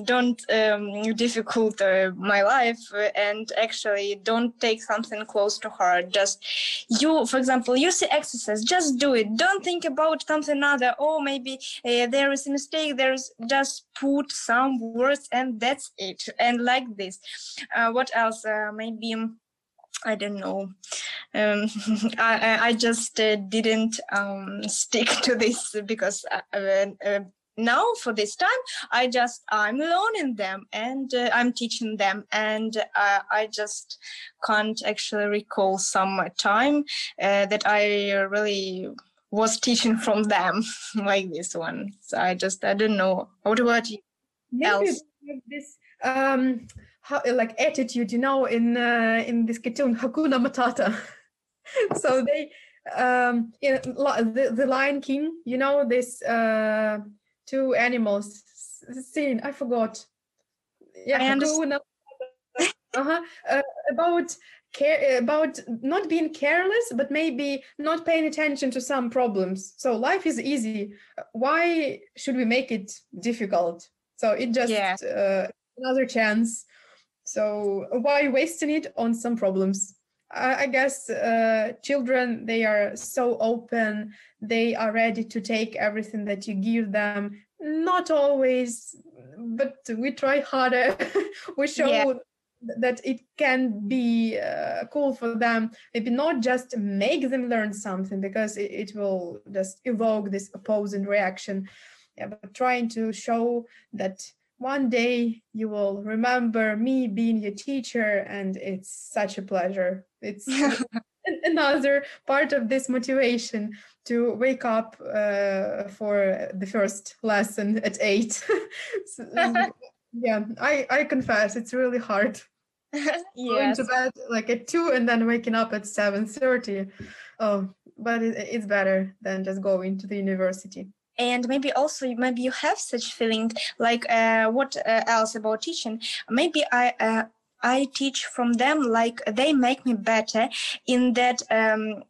don't um, difficult uh, my life, and actually don't take something close to heart. Just you, for example, you see exercise, just do it. Don't think about something other. Oh, maybe uh, there is a mistake. There's just put some words and that's it. And like this, uh, what else? Uh, maybe, I don't know. Um, I, I just uh, didn't um, stick to this because I, uh, uh, now for this time, I just, I'm learning them and uh, I'm teaching them, and uh, I just can't actually recall some time uh, that I really was teaching from them like this one. So I just, I don't know. What about you? Else? This um, how, like attitude, you know, in uh, in this cartoon, Hakuna Matata. So they, um, you know, the, the Lion King, you know, this... Uh, two animals scene, I forgot. Yeah, I uh-huh. uh, about care, about not being careless, but maybe not paying attention to some problems. So life is easy. Why should we make it difficult? So it just yeah. uh, another chance. So why wasting it on some problems? I guess uh, children, they are so open. They are ready to take everything that you give them. Not always, but we try harder. We show yeah. that it can be uh, cool for them. Maybe not just make them learn something, because it, it will just evoke this opposing reaction. Yeah, but trying to show that one day you will remember me being your teacher, and it's such a pleasure. It's another part of this motivation to wake up uh, for the first lesson at eight. So, yeah, I, I confess, it's really hard. Yes. Going to bed like at two and then waking up at seven thirty. Oh, but it, it's better than just going to the university. And maybe also, maybe you have such feeling, like uh, what uh, else about teaching? Maybe I uh, I teach from them, like they make me better in that um,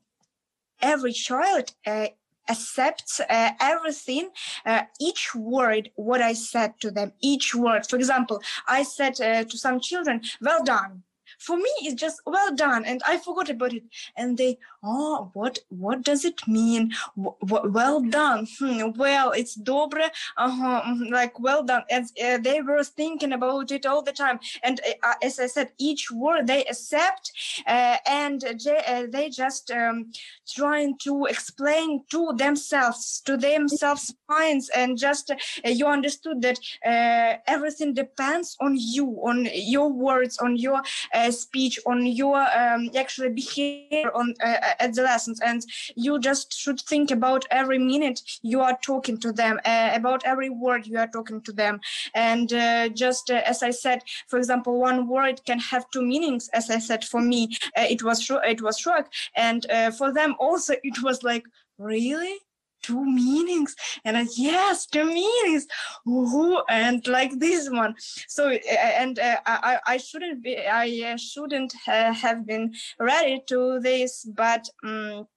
every child uh, accepts uh, everything, uh, each word, what I said to them, each word. For example, I said uh, to some children, well done. For me, it's just well done, and I forgot about it. And they, oh, what what does it mean? W- w- well done. Hmm, well, it's dobre. Uh-huh, like, well done. And uh, they were thinking about it all the time. And uh, as I said, each word they accept, uh, and they, uh, they just um, trying to explain to themselves, to themselves' minds, and just uh, you understood that uh, everything depends on you, on your words, on your... Uh, uh, speech, on your um, actually behavior on uh, at the lessons. And you just should think about every minute you are talking to them, uh, about every word you are talking to them. And uh, just uh, as I said, for example, one word can have two meanings. As I said, for me, uh, it was sh- it was shock, and uh, for them also it was like, really? Two meanings? And I, yes, two meanings. Woohoo. And like this one. So, and uh, I, I shouldn't be, I shouldn't uh, have been ready to this, but um,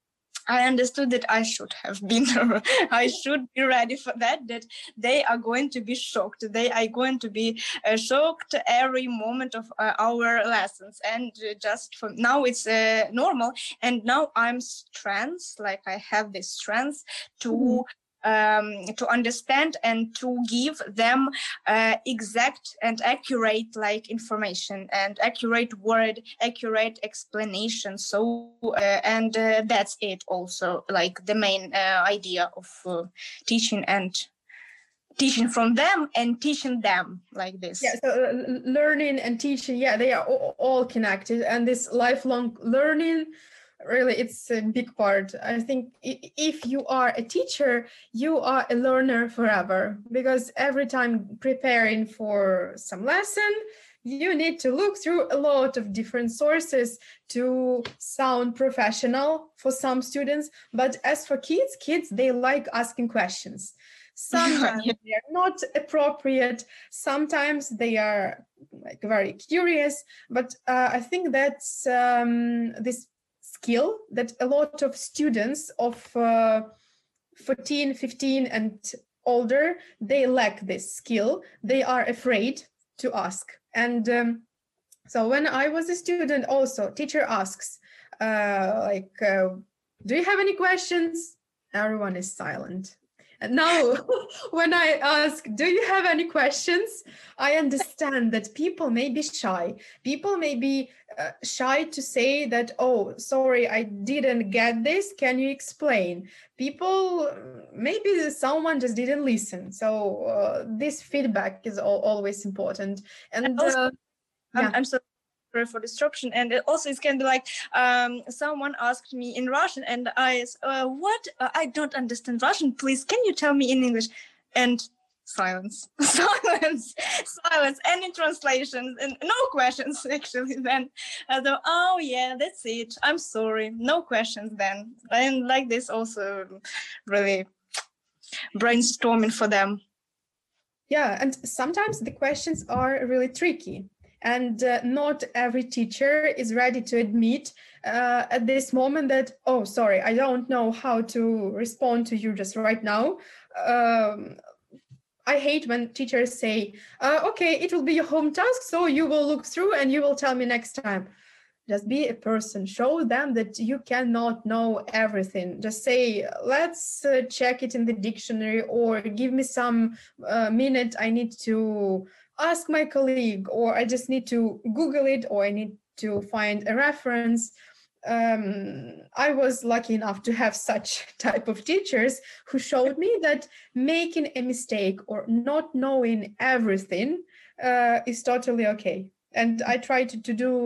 I understood that I should have been, I should be ready for that, that they are going to be shocked. They are going to be uh, shocked every moment of uh, our lessons. And uh, just for now it's uh, normal. And now I'm strength, like I have this strength to mm. Um, to understand and to give them uh, exact and accurate like information and accurate word, accurate explanation. So uh, and uh, that's it. Also, like the main uh, idea of uh, teaching and teaching from them and teaching them like this. Yeah. So uh, learning and teaching. Yeah, they are all connected. And this lifelong learning. Really, it's a big part. I think if you are a teacher, you are a learner forever, because every time preparing for some lesson, you need to look through a lot of different sources to sound professional for some students. But as for kids, kids, they like asking questions. Sometimes they are not appropriate. Sometimes they are like very curious. But uh, I think that's um, this skill that a lot of students of uh, fourteen, fifteen and older, they lack this skill. They are afraid to ask. And um, so when I was a student also, teacher asks, uh, like, uh, do you have any questions? Everyone is silent. And now when I ask, do you have any questions? I understand that people may be shy. People may be uh, shy to say that, oh, sorry, I didn't get this. Can you explain? People, maybe someone just didn't listen. So uh, this feedback is all, always important. And, and also, uh, I'm, yeah. I'm sorry. For disruption. And it also it can be like um someone asked me in Russian and I uh, what uh, I don't understand Russian, please can you tell me in English? And silence silence silence any translations and no questions actually then. Although, oh yeah, that's it, I'm sorry, no questions then. And like this also really brainstorming for them. Yeah, and sometimes the questions are really tricky. And uh, not every teacher is ready to admit uh, at this moment that, oh, sorry, I don't know how to respond to you just right now. Um, I hate when teachers say, uh, okay, it will be your home task, so you will look through and you will tell me next time. Just be a person. Show them that you cannot know everything. Just say, let's uh, check it in the dictionary, or give me some uh, minute. I need to ask my colleague, or I just need to Google it, or I need to find a reference. Um, I was lucky enough to have such type of teachers who showed me that making a mistake or not knowing everything uh, is totally okay. And I try to, to do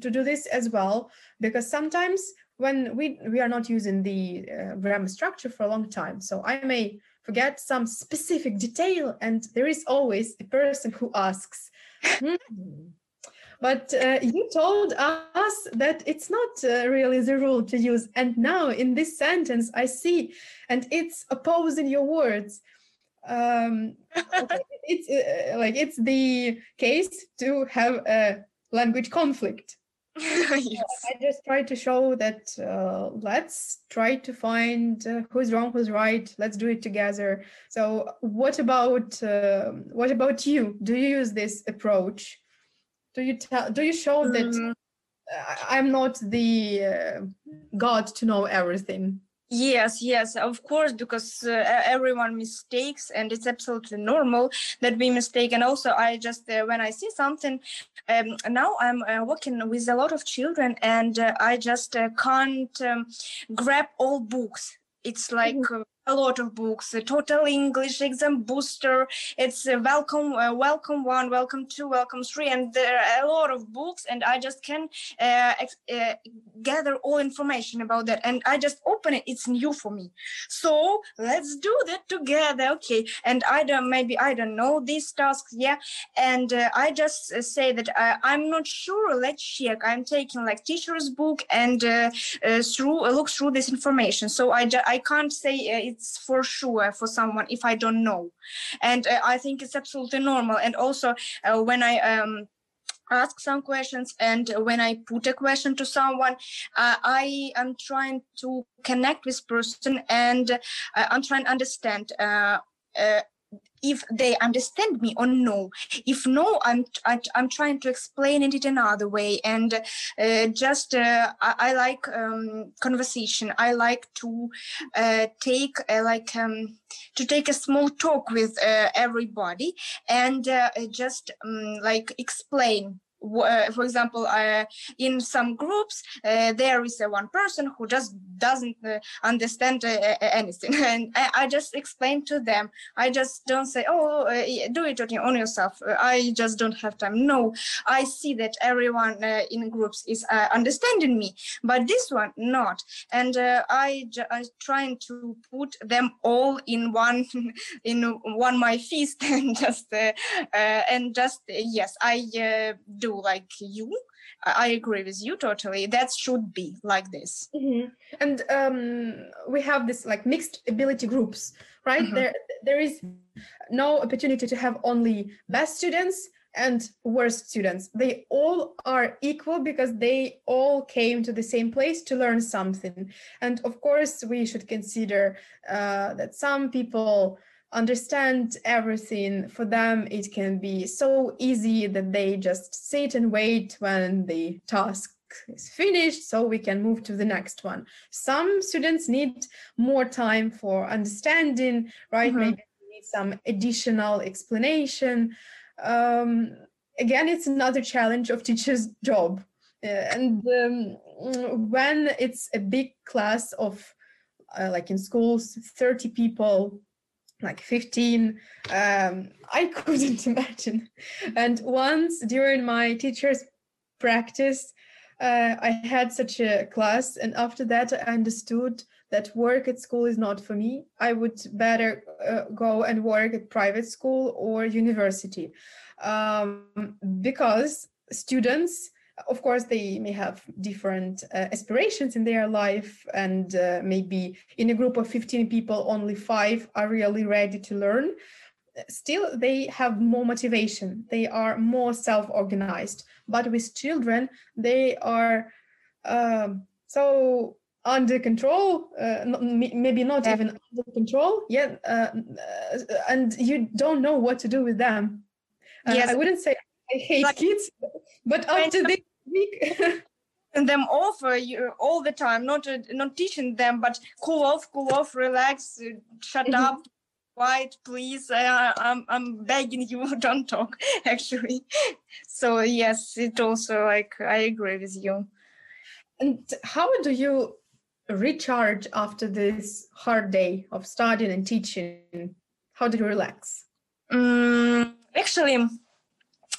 to do this as well, because sometimes when we, we are not using the uh, grammar structure for a long time, so I may forget some specific detail, and there is always a person who asks. Mm-hmm. But uh, you told us that it's not uh, really the rule to use. And now in this sentence, I see, and it's opposing your words. Um, okay, it's uh, like it's the case to have a language conflict. Yes. I just try to show that uh, let's try to find uh, who's wrong, who's right. Let's do it together. So what about uh, what about you? Do you use this approach? Do you tell? Do you show mm. that I'm not the uh, God to know everything? Yes, yes, of course, because uh, everyone mistakes and it's absolutely normal that we mistake. And also, I just, uh, when I see something, um, now I'm uh, working with a lot of children and uh, I just uh, can't um, grab all books. It's like uh, a lot of books, uh, Total English, Exam Booster, it's uh, Welcome, uh, Welcome One, Welcome Two, Welcome Three, and there are a lot of books, and I just can uh, ex- uh, gather all information about that, and I just open it, it's new for me. So let's do that together, okay, and I don't, maybe I don't know these tasks, yeah, and uh, I just uh, say that I, I'm not sure, let's check, I'm taking like teacher's book and uh, uh, through, uh, look through this information, so I, ju- I can't say uh, it's for sure for someone if I don't know. And uh, I think it's absolutely normal. And also uh, when I um, ask some questions and when I put a question to someone, uh, I am trying to connect with person and uh, I'm trying to understand uh, uh, if they understand me or no. If no, I'm I, I'm trying to explain it in another way. And uh, just uh, I, I like um, conversation. I like to uh, take uh, like um, to take a small talk with uh, everybody and uh, just um, like explain. Uh, for example, uh, in some groups, uh, there is uh, one person who just doesn't uh, understand uh, anything. And I, I just explain to them. I just don't say, oh, uh, do it on yourself. Uh, I just don't have time. No, I see that everyone uh, in groups is uh, understanding me, but this one not. And uh, I ju- I'm trying to put them all in one, in one my feast and just, uh, uh, and just uh, yes, I uh, do. Like you, I agree with you totally. That should be like this. Mm-hmm. And um, we have this like mixed ability groups, right? Mm-hmm. There, there is no opportunity to have only best students and worst students. They all are equal because they all came to the same place to learn something. And of course, we should consider uh, that some people understand everything. For them, it can be so easy that they just sit and wait when the task is finished so we can move to the next one. Some students need more time for understanding, right? Mm-hmm. Maybe they need some additional explanation. Um, again, it's another challenge of teacher's job. Uh, and um, when it's a big class of, uh, like in schools, thirty people, like fifteen, um, I couldn't imagine. And once during my teacher's practice, uh, I had such a class. And after that, I understood that work at school is not for me. I would better uh, go and work at private school or university. Um, because students, of course, they may have different uh, aspirations in their life, and uh, maybe in a group of fifteen people, only five are really ready to learn. Still, they have more motivation. They are more self-organized. But with children, they are um, so under control, uh, maybe not even under control. Yeah, uh, and you don't know what to do with them. Uh, yes. I wouldn't say I hate like, kids, but after this week, and them off uh, you, all the time, not uh, not teaching them, but cool off, cool off, relax, uh, shut mm-hmm. up, quiet, please. Uh, I'm I'm begging you, don't talk. Actually, so yes, it also like I agree with you. And how do you recharge after this hard day of studying and teaching? How do you relax? Um, actually.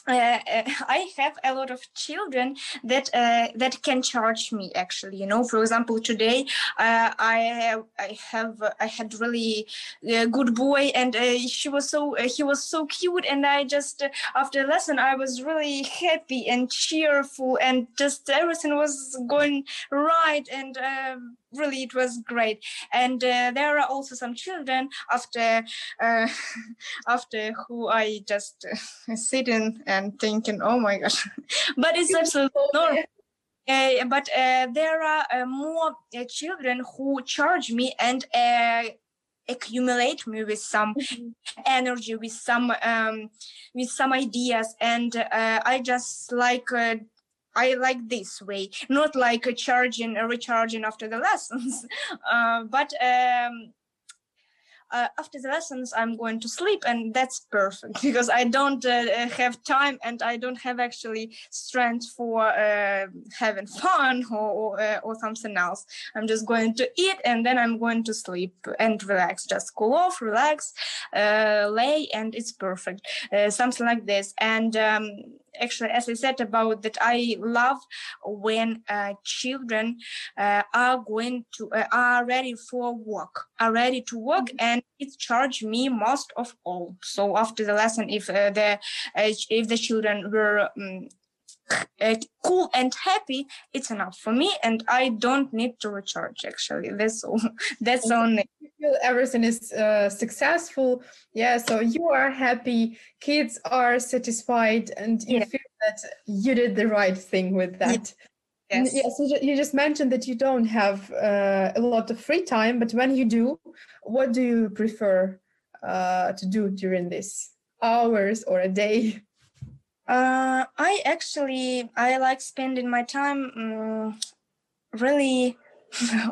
Uh, I have a lot of children that uh, that can charge me actually, you know, for example, today uh, I have, I have uh, I had really a uh, good boy and uh, she was so uh, he was so cute, and I just uh, after lesson I was really happy and cheerful and just everything was going right, and uh, really it was great. And uh, there are also some children after uh, after who I just uh, sit in and thinking, oh my gosh, but it's absolutely normal. Uh, but uh, there are uh, more uh, children who charge me and uh, accumulate me with some mm-hmm. energy, with some um, with some ideas, and uh, I just like uh, I like this way, not like uh, charging, uh, recharging after the lessons, uh, but. Um, uh, after the lessons, I'm going to sleep. And that's perfect because I don't uh, have time and I don't have actually strength for uh, having fun or or, uh, or something else. I'm just going to eat and then I'm going to sleep and relax. Just cool off, relax, uh, lay, and it's perfect. Uh, something like this. And um, actually, as I said about that, I love when uh, children uh, are going to uh, are ready for work, are ready to work, mm-hmm. and it charged me most of all. So after the lesson, if uh, the uh, if the children were um, uh, cool and happy, it's enough for me, and I don't need to recharge. Actually, that's all. That's only. Everything is uh, successful, yeah, so you are happy, kids are satisfied, and you yeah. feel that you did the right thing with that. Yes, yes. Yeah, so you just mentioned that you don't have uh, a lot of free time, but when you do, what do you prefer uh, to do during these hours or a day? Uh, I actually, I like spending my time um, really...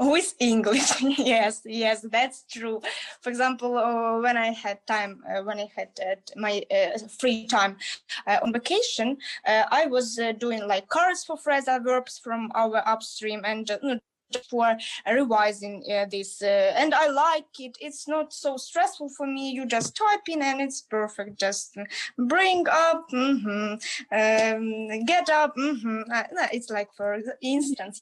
with English, yes, yes, that's true. For example, uh, when I had time, uh, when I had uh, my uh, free time uh, on vacation, uh, I was uh, doing like cards for phrasal verbs from our upstream and uh, for revising uh, this. Uh, and I like it. It's not so stressful for me. You just type in and it's perfect. Just bring up, mm-hmm, um, get up. Mm-hmm. Uh, it's like, for instance.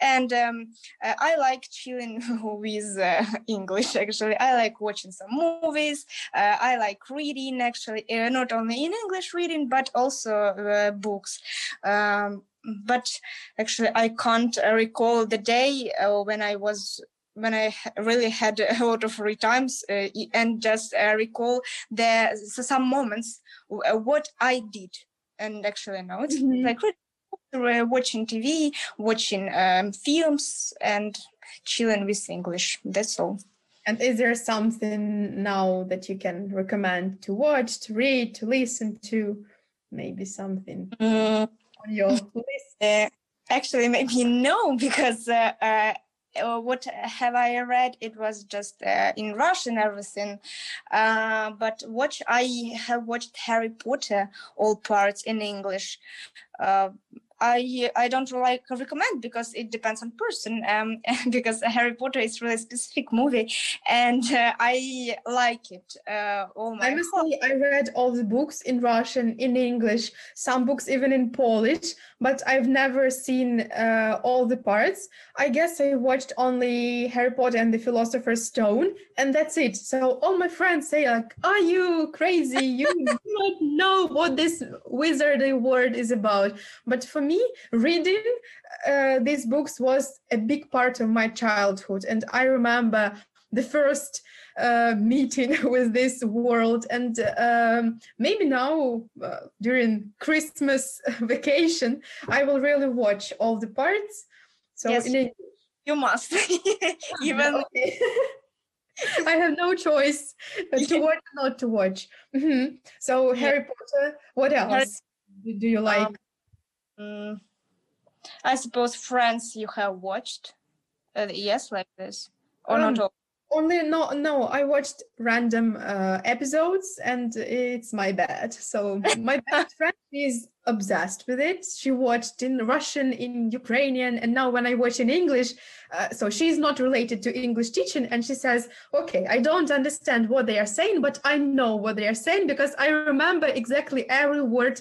And um, uh, I like chilling with uh, English, actually. I like watching some movies. Uh, I like reading, actually, uh, not only in English reading, but also uh, books. Um, but actually, I can't recall the day uh, when I was... when I really had a lot of free times uh, and just uh, recall the some moments, uh, what I did. And actually, no, it's mm-hmm. like... watching T V, watching um, films, and chilling with English. That's all. And is there something now that you can recommend to watch, to read, to listen to? Maybe something mm. on your list? Uh, actually, maybe no, because uh, uh, what have I read? It was just uh, in Russian everything. Uh, but watch, I have watched Harry Potter, all parts in English. Uh, I I don't like recommend because it depends on person. Um, because Harry Potter is really specific movie, and uh, I like it. Uh, oh my! I must say I read all the books in Russian, in English, some books even in Polish, but I've never seen uh, all the parts. I guess I watched only Harry Potter and the Philosopher's Stone, and that's it. So all my friends say like, "Are you crazy? You don't know what this wizardly world is about." But for me, reading uh, these books was a big part of my childhood, and I remember the first uh, meeting with this world. And um, maybe now uh, during Christmas vacation, I will really watch all the parts. So yes, in English. You must. Even okay. I have no choice to watch or not to watch. Mm-hmm. So yeah. Harry Potter. What else Harry- do you like? Um, Mm. I suppose Friends you have watched, uh, yes, like this or um, not all? Only no, no. I watched random uh, episodes, and it's my bad. So my best friend is obsessed with it. She watched in Russian, in Ukrainian, and now when I watch in English, uh, so she's not related to English teaching, and she says, "Okay, I don't understand what they are saying, but I know what they are saying because I remember exactly every word."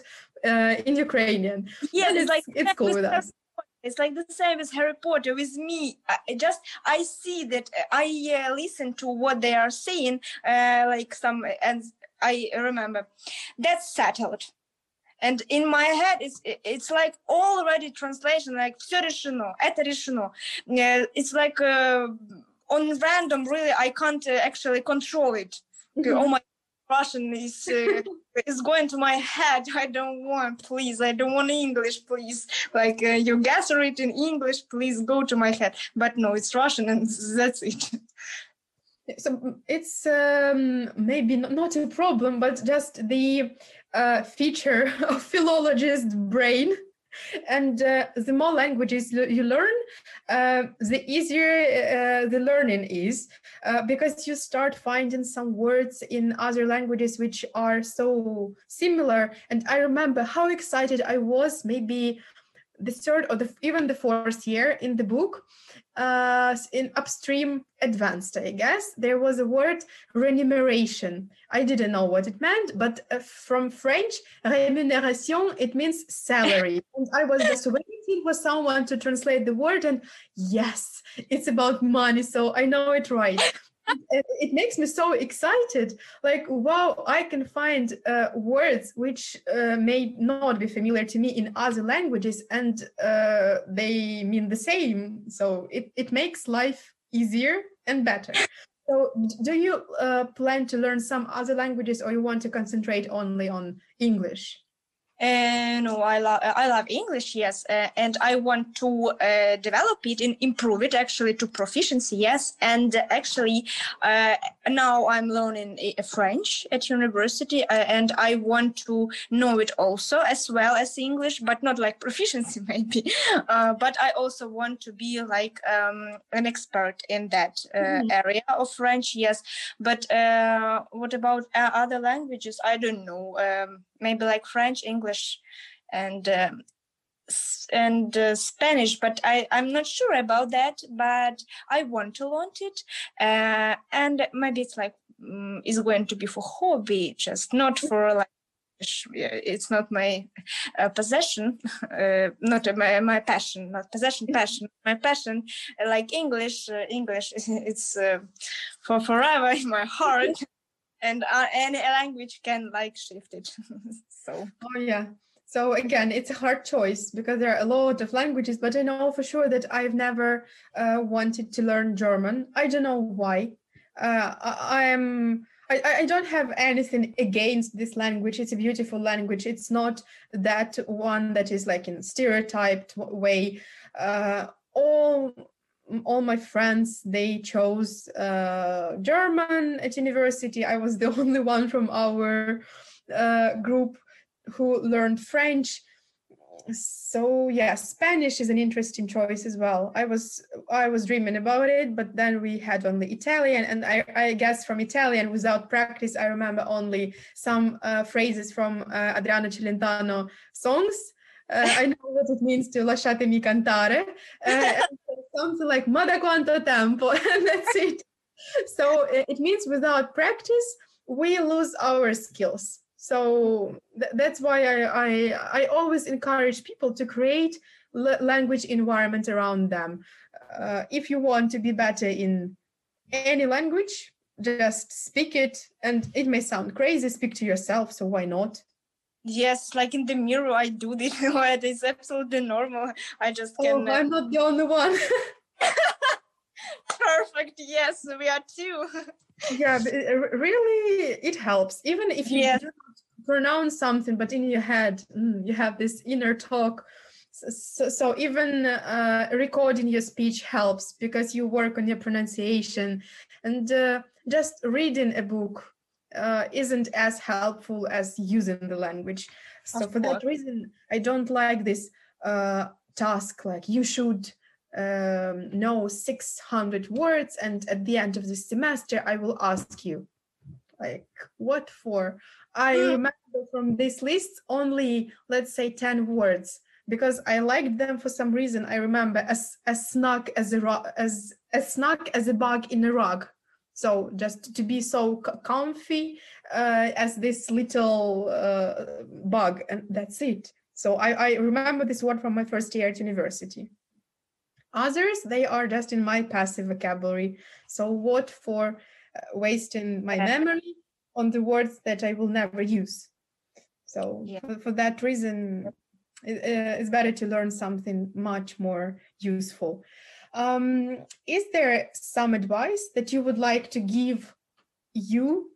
Uh, in Ukrainian. Yeah, it's, it's like it's cool with us. It's like the same as Harry Potter with me. I just I see that I uh, listen to what they are saying, uh, like some, and I remember that's settled. And in my head, it's it's like already translation, like все решено, это решено. It's like uh, on random. Really, I can't uh, actually control it. Mm-hmm. Oh my. Russian is uh, is going to my head. I don't want, please. I don't want English, please. Like uh, you guess it in English, please go to my head. But no, it's Russian, and that's it. So it's um, maybe not a problem, but just the uh, feature of philologist brain And uh, the more languages you learn, uh, the easier uh, the learning is, uh, because you start finding some words in other languages which are so similar. And I remember how excited I was, maybe the third or the, even the fourth year in the book, uh, in Upstream Advanced, I guess, there was a word, remuneration. I didn't know what it meant, but uh, from French, rémunération, it means salary. And I was just waiting for someone to translate the word, and yes, it's about money, so I know it right. It makes me so excited, like, wow, I can find uh, words which uh, may not be familiar to me in other languages, and uh, they mean the same. So it, it makes life easier and better. So do you uh, plan to learn some other languages, or you want to concentrate only on English? Uh, no, I love I love English, yes, uh, and I want to uh, develop it and improve it actually to proficiency, yes. And actually, uh, now I'm learning French at university, uh, and I want to know it also as well as English, but not like proficiency maybe. Uh, but I also want to be like um, an expert in that uh, mm-hmm. area of French, yes. But uh, what about uh, other languages? I don't know. Um, maybe like French, English, and uh, and uh, Spanish, but I, I'm not sure about that, but I want to learn it, uh, and maybe it's like, um, it's going to be for hobby, just not for like, it's not my uh, possession, uh, not uh, my, my passion, not possession, passion, my passion, uh, like English, uh, English, it's uh, for forever in my heart. And uh, any language can like shift it. So. Oh yeah. So again, it's a hard choice because there are a lot of languages. But I know for sure that I've never uh, wanted to learn German. I don't know why. Uh, I, I'm. I, I don't have anything against this language. It's a beautiful language. It's not that one that is like in a stereotyped way. Uh, all. All my friends, they chose uh, German at university. I was the only one from our uh, group who learned French. So yeah, Spanish is an interesting choice as well. I was I was dreaming about it, but then we had only Italian, and I, I guess from Italian, without practice, I remember only some uh, phrases from uh, Adriano Celentano songs. Uh, I know what it means to lasciatemi cantare. Uh, Something like "Mada quanto tempo," and that's it. So it means without practice, we lose our skills. So th- that's why I, I I always encourage people to create l- language environment around them. Uh, if you want to be better in any language, just speak it. And it may sound crazy, speak to yourself. So why not? Yes, like in the mirror, I do this. It's absolutely normal. I just can. Oh, I'm not the only one. Perfect. Yes, we are too. Yeah, but really, it helps. Even if you yes. don't pronounce something, but in your head, you have this inner talk. So, so even uh, recording your speech helps because you work on your pronunciation. And uh, just reading a book Uh, isn't as helpful as using the language. So for that reason, I don't like this uh, task, like you should um, know six hundred words, and at the end of the semester, I will ask you, like, what for? I remember from this list only, let's say, ten words, because I liked them for some reason. I remember as as snug as a ro- as as snug as a bug in a rug. So just to be so comfy uh, as this little uh, bug, and that's it. So I, I remember this word from my first year at university. Others, they are just in my passive vocabulary. So what for uh, wasting my memory on the words that I will never use? So yeah. for, for that reason, it, uh, it's better to learn something much more useful. Um, is there some advice that you would like to give you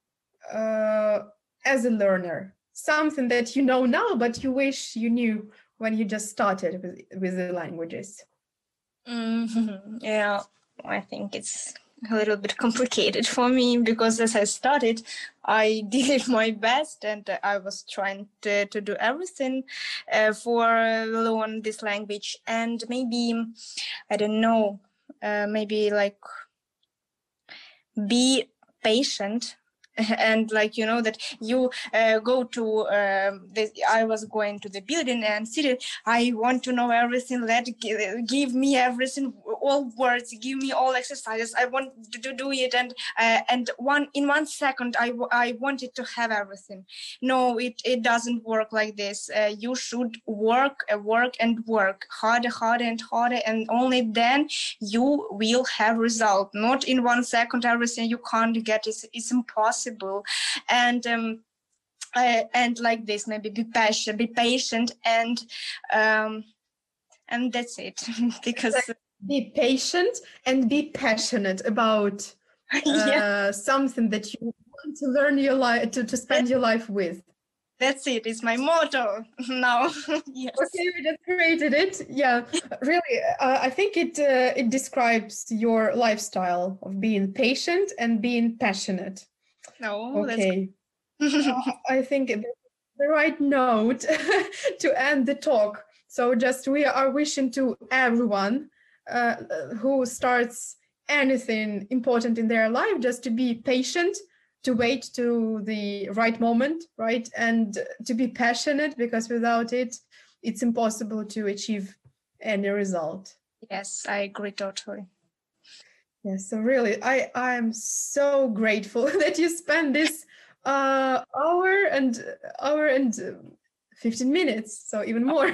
uh, as a learner? Something that you know now, but you wish you knew when you just started with, with the languages? Mm-hmm. Yeah, I think it's a little bit complicated for me, because as I started, I did my best and I was trying to, to do everything uh, for learn this language. And maybe, I don't know, uh, maybe like be patient. And like, you know, that you uh, go to, uh, the, I was going to the building and said, I want to know everything. Let give me everything, all words, give me all exercises. I want to do it. And uh, and one in one second, I, w- I wanted to have everything. No, it, it doesn't work like this. Uh, you should work, uh, work and work harder, harder and harder. And only then you will have result. Not in one second, everything you can't get is it's impossible. And um, uh, and like this, maybe be patient, be patient, and um, and that's it. Because be patient and be passionate about uh, yeah. something that you want to learn your life to, to spend that's, your life with. That's it. It's my motto now. Yes. Okay, we just created it. Yeah, really. Uh, I think it uh, it describes your lifestyle of being patient and being passionate. No, okay. That's... uh, I think the right note to end the talk. So just we are wishing to everyone uh, who starts anything important in their life just to be patient, to wait to the right moment, right? And to be passionate, because without it, it's impossible to achieve any result. Yes, I agree totally. Yes, so really, I am so grateful that you spent this uh, hour and hour and fifteen minutes, so even more.